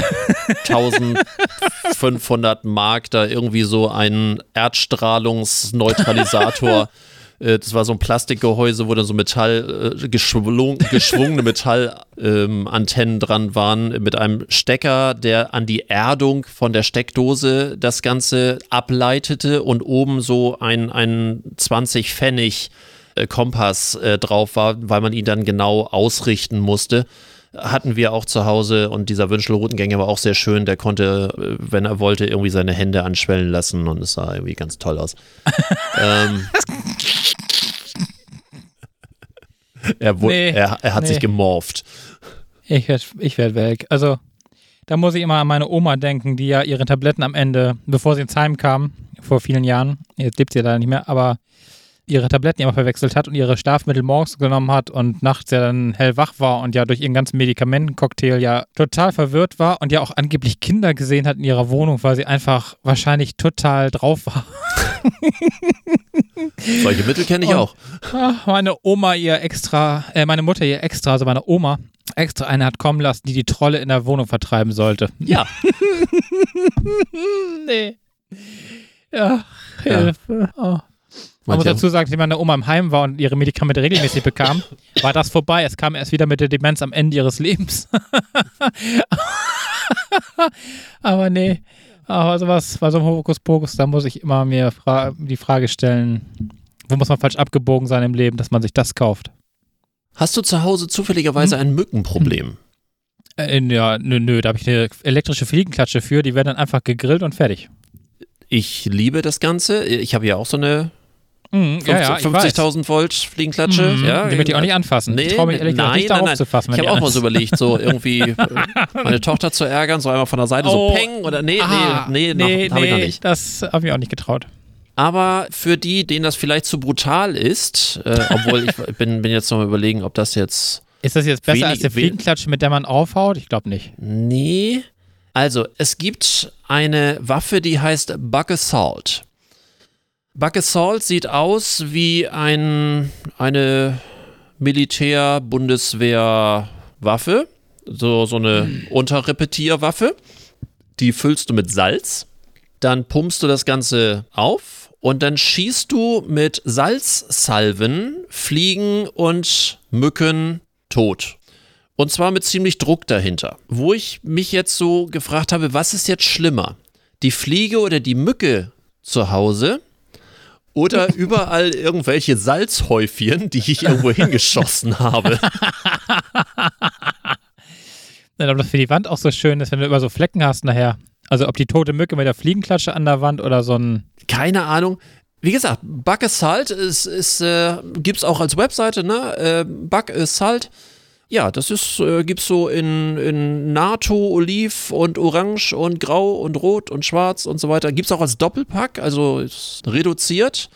eintausendfünfhundert Mark da irgendwie so einen Erdstrahlungsneutralisator, äh, das war so ein Plastikgehäuse, wo dann so Metall, äh, geschwung, geschwungene Metallantennen ähm, dran waren, mit einem Stecker, der an die Erdung von der Steckdose das Ganze ableitete und oben so ein, ein zwanzig Pfennig äh, Kompass äh, drauf war, weil man ihn dann genau ausrichten musste. Hatten wir auch zu Hause und dieser Wünschel-Routengänger war auch sehr schön, der konnte, wenn er wollte, irgendwie seine Hände anschwellen lassen und es sah irgendwie ganz toll aus. ähm, er, wurde, nee, er, er hat nee. sich gemorpht. Ich werde ich werd weg. Also da muss ich immer an meine Oma denken, die ja ihre Tabletten am Ende, bevor sie ins Heim kam, vor vielen Jahren, jetzt lebt sie ja leider nicht mehr, aber ihre Tabletten immer verwechselt hat und ihre Schlafmittel morgens genommen hat und nachts ja dann hellwach war und ja durch ihren ganzen Medikamentencocktail ja total verwirrt war und ja auch angeblich Kinder gesehen hat in ihrer Wohnung, weil sie einfach wahrscheinlich total drauf war. Solche Mittel kenne ich und, auch. Ach, meine Oma ihr extra, äh, meine Mutter ihr extra, also meine Oma extra eine hat kommen lassen, die die Trolle in der Wohnung vertreiben sollte. Ja. Nee. Ja, Hilfe. Ja. Oh. Man muss dazu sagen, dass meine Oma im Heim war und ihre Medikamente regelmäßig bekam, war das vorbei. Es kam erst wieder mit der Demenz am Ende ihres Lebens. Aber nee, aber sowas, bei so einem Hokuspokus, da muss ich immer mir fra- die Frage stellen, wo muss man falsch abgebogen sein im Leben, dass man sich das kauft? Hast du zu Hause zufälligerweise hm? ein Mückenproblem? Äh, ja, nö, nö, da habe ich eine elektrische Fliegenklatsche für, die werden dann einfach gegrillt und fertig. Ich liebe das Ganze. Ich habe ja auch so eine Mm, fünfzig, ja, ja, fünfzigtausend Volt Fliegenklatsche. Mm, ja, die wird die auch nicht anfassen. Nee, ich traue mich ehrlich gesagt nicht darauf zu fassen. Ich habe auch mal so überlegt, so irgendwie meine Tochter zu ärgern, so einmal von der Seite oh. so peng oder nee, ah, nee, nee, nee, nee habe ich noch nicht. Das habe ich auch nicht getraut. Aber für die, denen das vielleicht zu brutal ist, äh, obwohl ich bin, bin jetzt noch mal überlegen, ob das jetzt... Ist das jetzt besser wenig, als der Fliegenklatsche, mit der man aufhaut? Ich glaube nicht. Nee. Also, es gibt eine Waffe, die heißt Bug Assault. Bug Assault sieht aus wie ein, eine Militär-Bundeswehr-Waffe, so, so eine hm. Unterrepetierwaffe. Die füllst du mit Salz, dann pumpst du das Ganze auf und dann schießt du mit Salzsalven Fliegen und Mücken tot. Und zwar mit ziemlich Druck dahinter. Wo ich mich jetzt so gefragt habe, was ist jetzt schlimmer? Die Fliege oder die Mücke zu Hause oder überall irgendwelche Salzhäufchen, die ich irgendwo hingeschossen habe? Dann ob das für die Wand auch so schön ist, wenn du immer so Flecken hast nachher. Also ob die tote Mücke mit der Fliegenklatsche an der Wand oder so ein... Keine Ahnung. Wie gesagt, Bug Assault ist, ist, äh, gibt es auch als Webseite, ne? Äh, Bug Assault. Ja, das ist, äh, gibt es so in, in NATO, Oliv und Orange und Grau und Rot und Schwarz und so weiter. Gibt es auch als Doppelpack, also ist reduziert.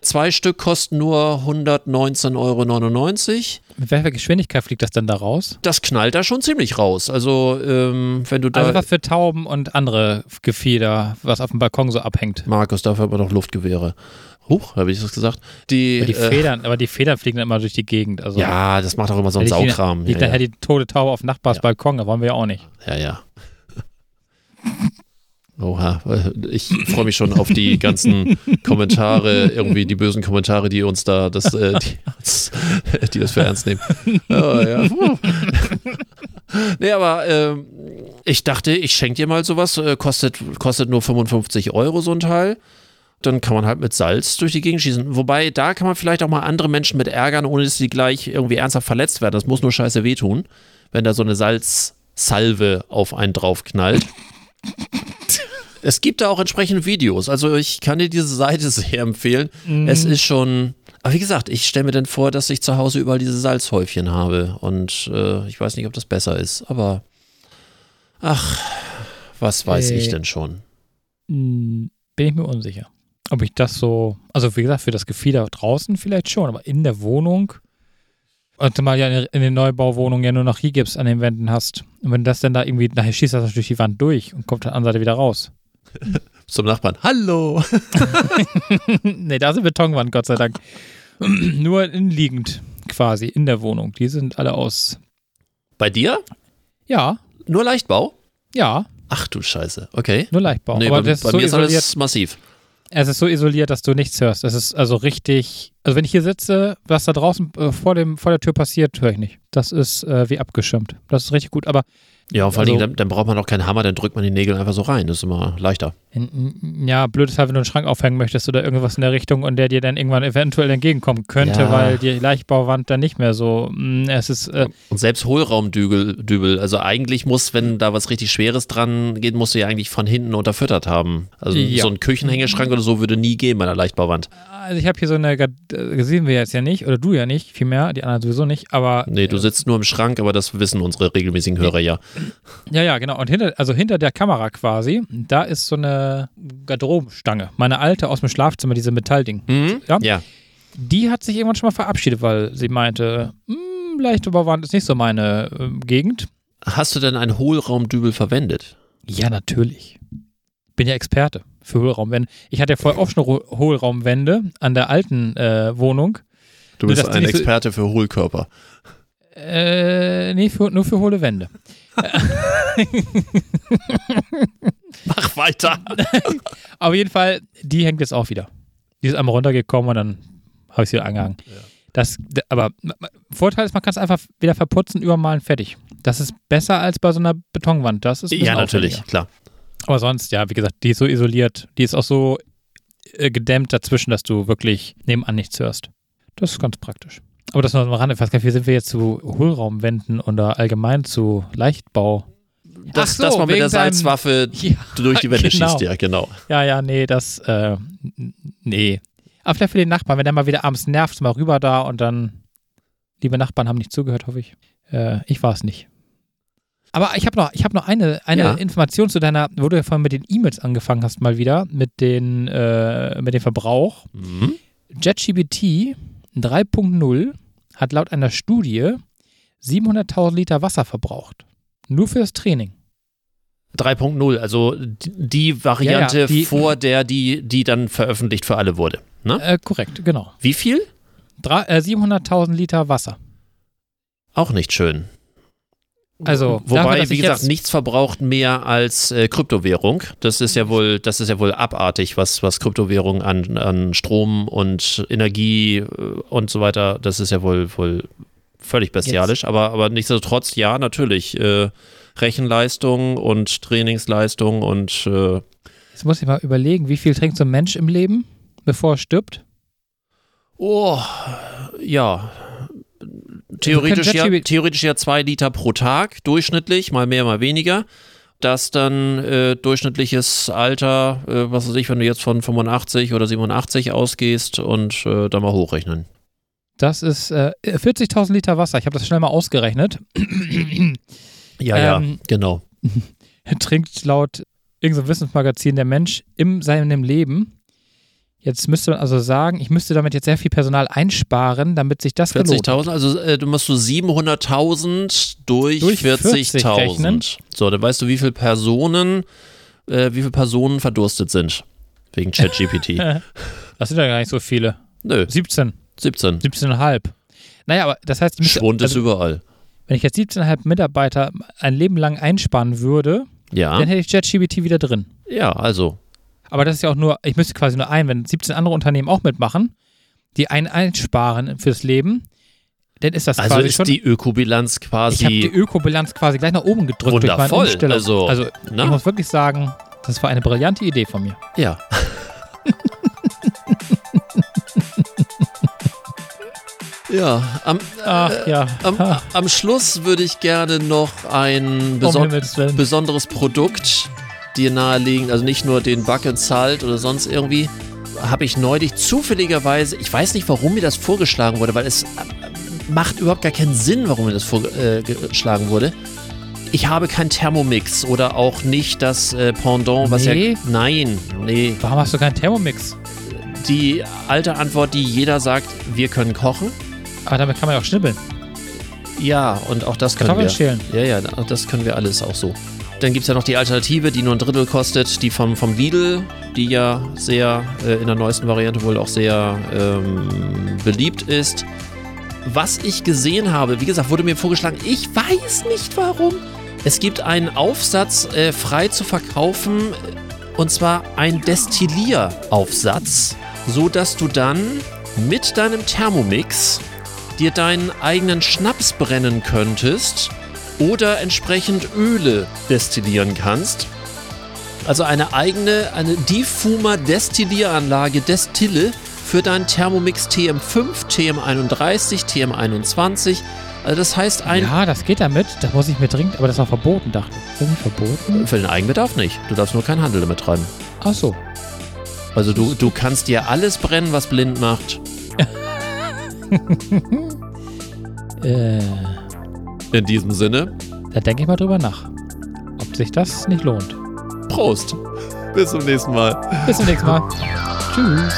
Zwei Stück kosten nur hundertneunzehn Euro neunundneunzig. Mit welcher Geschwindigkeit fliegt das denn da raus? Das knallt da schon ziemlich raus. Also, ähm, wenn du da. Also, was für Tauben und andere Gefieder, was auf dem Balkon so abhängt. Markus, dafür aber doch Luftgewehre. Huch, habe ich das gesagt? Die, aber, die Federn, äh, aber die Federn fliegen dann immer durch die Gegend. Also, ja, das macht auch immer so einen Saukram. Die, die, ja, ja. Die tote Taube auf Nachbars ja. Balkon, da wollen wir ja auch nicht. Ja, ja. Oha, ich freue mich schon auf die ganzen Kommentare, irgendwie die bösen Kommentare, die uns da, das, äh, die, das, die das für ernst nehmen. Oh, ja. Nee, aber äh, ich dachte, ich schenke dir mal sowas, äh, kostet, kostet nur fünfundfünfzig Euro so ein Teil. Dann kann man halt mit Salz durch die Gegend schießen. Wobei, da kann man vielleicht auch mal andere Menschen mit ärgern, ohne dass sie gleich irgendwie ernsthaft verletzt werden. Das muss nur scheiße wehtun, wenn da so eine Salzsalve auf einen draufknallt. Es gibt da auch entsprechende Videos, also ich kann dir diese Seite sehr empfehlen. Mhm. Es ist schon, aber wie gesagt, ich stelle mir dann vor, dass ich zu Hause überall diese Salzhäufchen habe und äh, ich weiß nicht, ob das besser ist, aber ach, was weiß äh, ich denn schon? Bin ich mir unsicher, ob ich das so, also wie gesagt, für das Gefieder draußen vielleicht schon, aber in der Wohnung, zumal ja in den Neubauwohnungen ja nur noch Rigips an den Wänden hast und wenn das dann da irgendwie, nachher schießt das durch die Wand durch und kommt dann an der Seite wieder raus. Zum Nachbarn. Hallo! Nee, da ist eine Betonwand, Gott sei Dank. Nur inliegend quasi in der Wohnung. Die sind alle aus. Bei dir? Ja. Nur Leichtbau? Ja. Ach du Scheiße, okay. Nur Leichtbau. Nee, aber bei das bei ist so mir isoliert, ist alles massiv. Es ist so isoliert, dass du nichts hörst. Es ist also richtig. Also, wenn ich hier sitze, was da draußen äh, vor, dem, vor der Tür passiert, höre ich nicht. Das ist äh, wie abgeschirmt. Das ist richtig gut, aber. Ja, und vor also, allen Dingen, dann, dann braucht man auch keinen Hammer, dann drückt man die Nägel einfach so rein. Das ist immer leichter. Ja, blöd ist halt, wenn du einen Schrank aufhängen möchtest oder irgendwas in der Richtung und der dir dann irgendwann eventuell entgegenkommen könnte, ja. Weil die Leichtbauwand dann nicht mehr so. Es ist, äh und selbst Hohlraumdübel, also eigentlich muss, wenn da was richtig Schweres dran geht, musst du ja eigentlich von hinten unterfüttert haben. Also ja. So ein Küchenhängeschrank oder so würde nie gehen bei einer Leichtbauwand. Also ich habe hier so eine, das sehen wir jetzt ja nicht, oder du ja nicht, vielmehr, die anderen sowieso nicht, aber. Nee, du sitzt nur im Schrank, aber das wissen unsere regelmäßigen Hörer ja. Ja, ja, genau. Und hinter, also hinter der Kamera quasi, da ist so eine Garderobenstange. Meine alte aus dem Schlafzimmer, diese Metallding. Mhm. Ja? Ja. Die hat sich irgendwann schon mal verabschiedet, weil sie meinte, leichte Bauwand ist nicht so meine äh, Gegend. Hast du denn einen Hohlraumdübel verwendet? Ja, natürlich. Bin ja Experte für Hohlraumwände. Ich hatte ja vorher auch schon Hohlraumwände an der alten äh, Wohnung. Du bist ein Experte für Hohlkörper. Äh, nee, für, nur für hohle Wände. Mach weiter. Auf jeden Fall, die hängt jetzt auch wieder. Die ist einmal runtergekommen und dann habe ich sie angehangen. Ja. Das, aber Vorteil ist, man kann es einfach wieder verputzen, übermalen, fertig. Das ist besser als bei so einer Betonwand. Das ist ja, natürlich, klar. Aber sonst, ja, wie gesagt, die ist so isoliert. Die ist auch so äh, gedämmt dazwischen, dass du wirklich nebenan nichts hörst. Das ist ganz praktisch. Aber das noch am Rande, ich weiß gar nicht, wie sind wir jetzt zu Hohlraumwänden oder allgemein zu Leichtbau? Das, so, dass man mit der Salzwaffe deinem, ja, durch die Wände genau. schießt, ja, genau. Ja, ja, nee, das, äh, nee. Aber vielleicht für den Nachbarn, wenn der mal wieder abends nervt, mal rüber da und dann, liebe Nachbarn haben nicht zugehört, hoffe ich. Äh, ich war es nicht. Aber ich habe noch, ich hab noch eine, eine ja. Information zu deiner, wo du ja vorhin mit den E-Mails angefangen hast, mal wieder, mit, den, äh, mit dem Verbrauch. Mhm. ChatGPT drei Punkt null hat laut einer Studie siebenhunderttausend Liter Wasser verbraucht. Nur für das Training. drei Punkt null, also die Variante ja, ja, die, vor der, die, die dann veröffentlicht für alle wurde. Ne? Äh, korrekt, genau. Wie viel? Drei, äh, siebenhunderttausend Liter Wasser. Auch nicht schön. Also, wobei, dafür, wie gesagt, nichts verbraucht mehr als äh, Kryptowährung. Das ist ja wohl, das ist ja wohl abartig, was, was Kryptowährung an, an Strom und Energie und so weiter, das ist ja wohl, wohl völlig bestialisch. Aber, aber nichtsdestotrotz, ja, natürlich, äh, Rechenleistung und Trainingsleistung und äh, jetzt muss ich mal überlegen, wie viel trinkt so ein Mensch im Leben, bevor er stirbt? Oh, ja. Theoretisch ja, theoretisch ja zwei Liter pro Tag, durchschnittlich, mal mehr, mal weniger. Das dann äh, durchschnittliches Alter, äh, was weiß ich, wenn du jetzt von fünfundachtzig oder siebenundachtzig ausgehst und äh, dann mal hochrechnen. Das ist äh, vierzigtausend Liter Wasser. Ich habe das schnell mal ausgerechnet. Ja, ja, ähm, genau. Trinkt laut irgendeinem Wissensmagazin der Mensch in seinem Leben. Jetzt müsste man also sagen, ich müsste damit jetzt sehr viel Personal einsparen, damit sich das gelohnt. vierzigtausend, also äh, du musst so siebenhunderttausend durch, durch vierzigtausend. So, dann weißt du, wie viele Personen, äh, wie viele Personen verdurstet sind wegen ChatGPT. Das sind ja gar nicht so viele. Nö. siebzehn. siebzehn. siebzehn Komma fünf. Naja, aber das heißt, ich müsste, Schwund ist also, überall. Wenn ich jetzt siebzehn Komma fünf Mitarbeiter ein Leben lang einsparen würde, ja, dann hätte ich ChatGPT wieder drin. Ja, also. Aber das ist ja auch nur, ich müsste quasi nur ein, wenn siebzehn andere Unternehmen auch mitmachen, die einen einsparen fürs Leben, dann ist das also quasi ist schon. Also ist die Ökobilanz quasi. Ich habe die Ökobilanz quasi gleich nach oben gedrückt. Wundervoll. Durch meine also, also ich muss wirklich sagen, das war eine brillante Idee von mir. Ja. Ja, am, Ach, ja. Äh, am, am Schluss würde ich gerne noch ein beson- besonderes Produkt dir nahelegen, also nicht nur den Bucket Salt oder sonst irgendwie, habe ich neulich zufälligerweise, ich weiß nicht, warum mir das vorgeschlagen wurde, weil es macht überhaupt gar keinen Sinn, warum mir das vorgeschlagen wurde. Ich habe kein Thermomix oder auch nicht das Pendant, was nee. ja... Nein, nee. Warum hast du keinen Thermomix? Die alte Antwort, die jeder sagt, wir können kochen. Aber damit kann man ja auch schnibbeln. Ja, und auch das können wir. Kartoffeln schälen. Ja, ja, das können wir alles auch so. Dann gibt es ja noch die Alternative, die nur ein Drittel kostet, die vom, vom Lidl, die ja sehr, äh, in der neuesten Variante wohl auch sehr ähm, beliebt ist. Was ich gesehen habe, wie gesagt, wurde mir vorgeschlagen, ich weiß nicht warum. Es gibt einen Aufsatz äh, frei zu verkaufen, und zwar ein Destillieraufsatz, sodass du dann mit deinem Thermomix dir deinen eigenen Schnaps brennen könntest oder entsprechend Öle destillieren kannst. Also eine eigene, eine Defumer-Destillieranlage, Destille für deinen Thermomix T M fünf, T M einunddreißig, T M einundzwanzig. Also das heißt ein... Ja, das geht damit, das muss ich mir dringend, aber das war verboten, dachte ich. Ist das nicht verboten? Für den Eigenbedarf nicht. Du darfst nur keinen Handel damit treiben. Ach so. Also du, du kannst dir alles brennen, was blind macht. äh... In diesem Sinne. Da denke ich mal drüber nach, ob sich das nicht lohnt. Prost. Bis zum nächsten Mal. Bis zum nächsten Mal. Tschüss.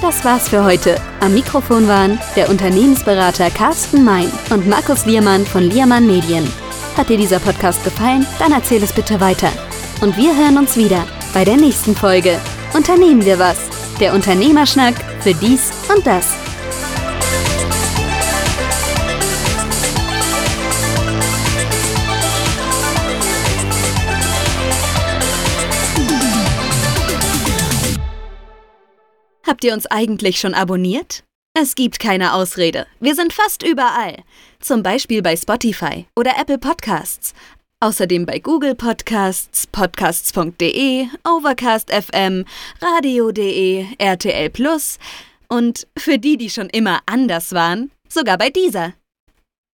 Das war's für heute. Am Mikrofon waren der Unternehmensberater Carsten Meyn und Markus Liermann von Liermann Medien. Hat dir dieser Podcast gefallen? Dann erzähl es bitte weiter. Und wir hören uns wieder bei der nächsten Folge. Unternehmen wir was? Der Unternehmerschnack für dies und das. Habt ihr uns eigentlich schon abonniert? Es gibt keine Ausrede. Wir sind fast überall. Zum Beispiel bei Spotify oder Apple Podcasts. Außerdem bei Google Podcasts, podcasts punkt de, Overcast F M, radio punkt de, R T L Plus und für die, die schon immer anders waren, sogar bei dieser.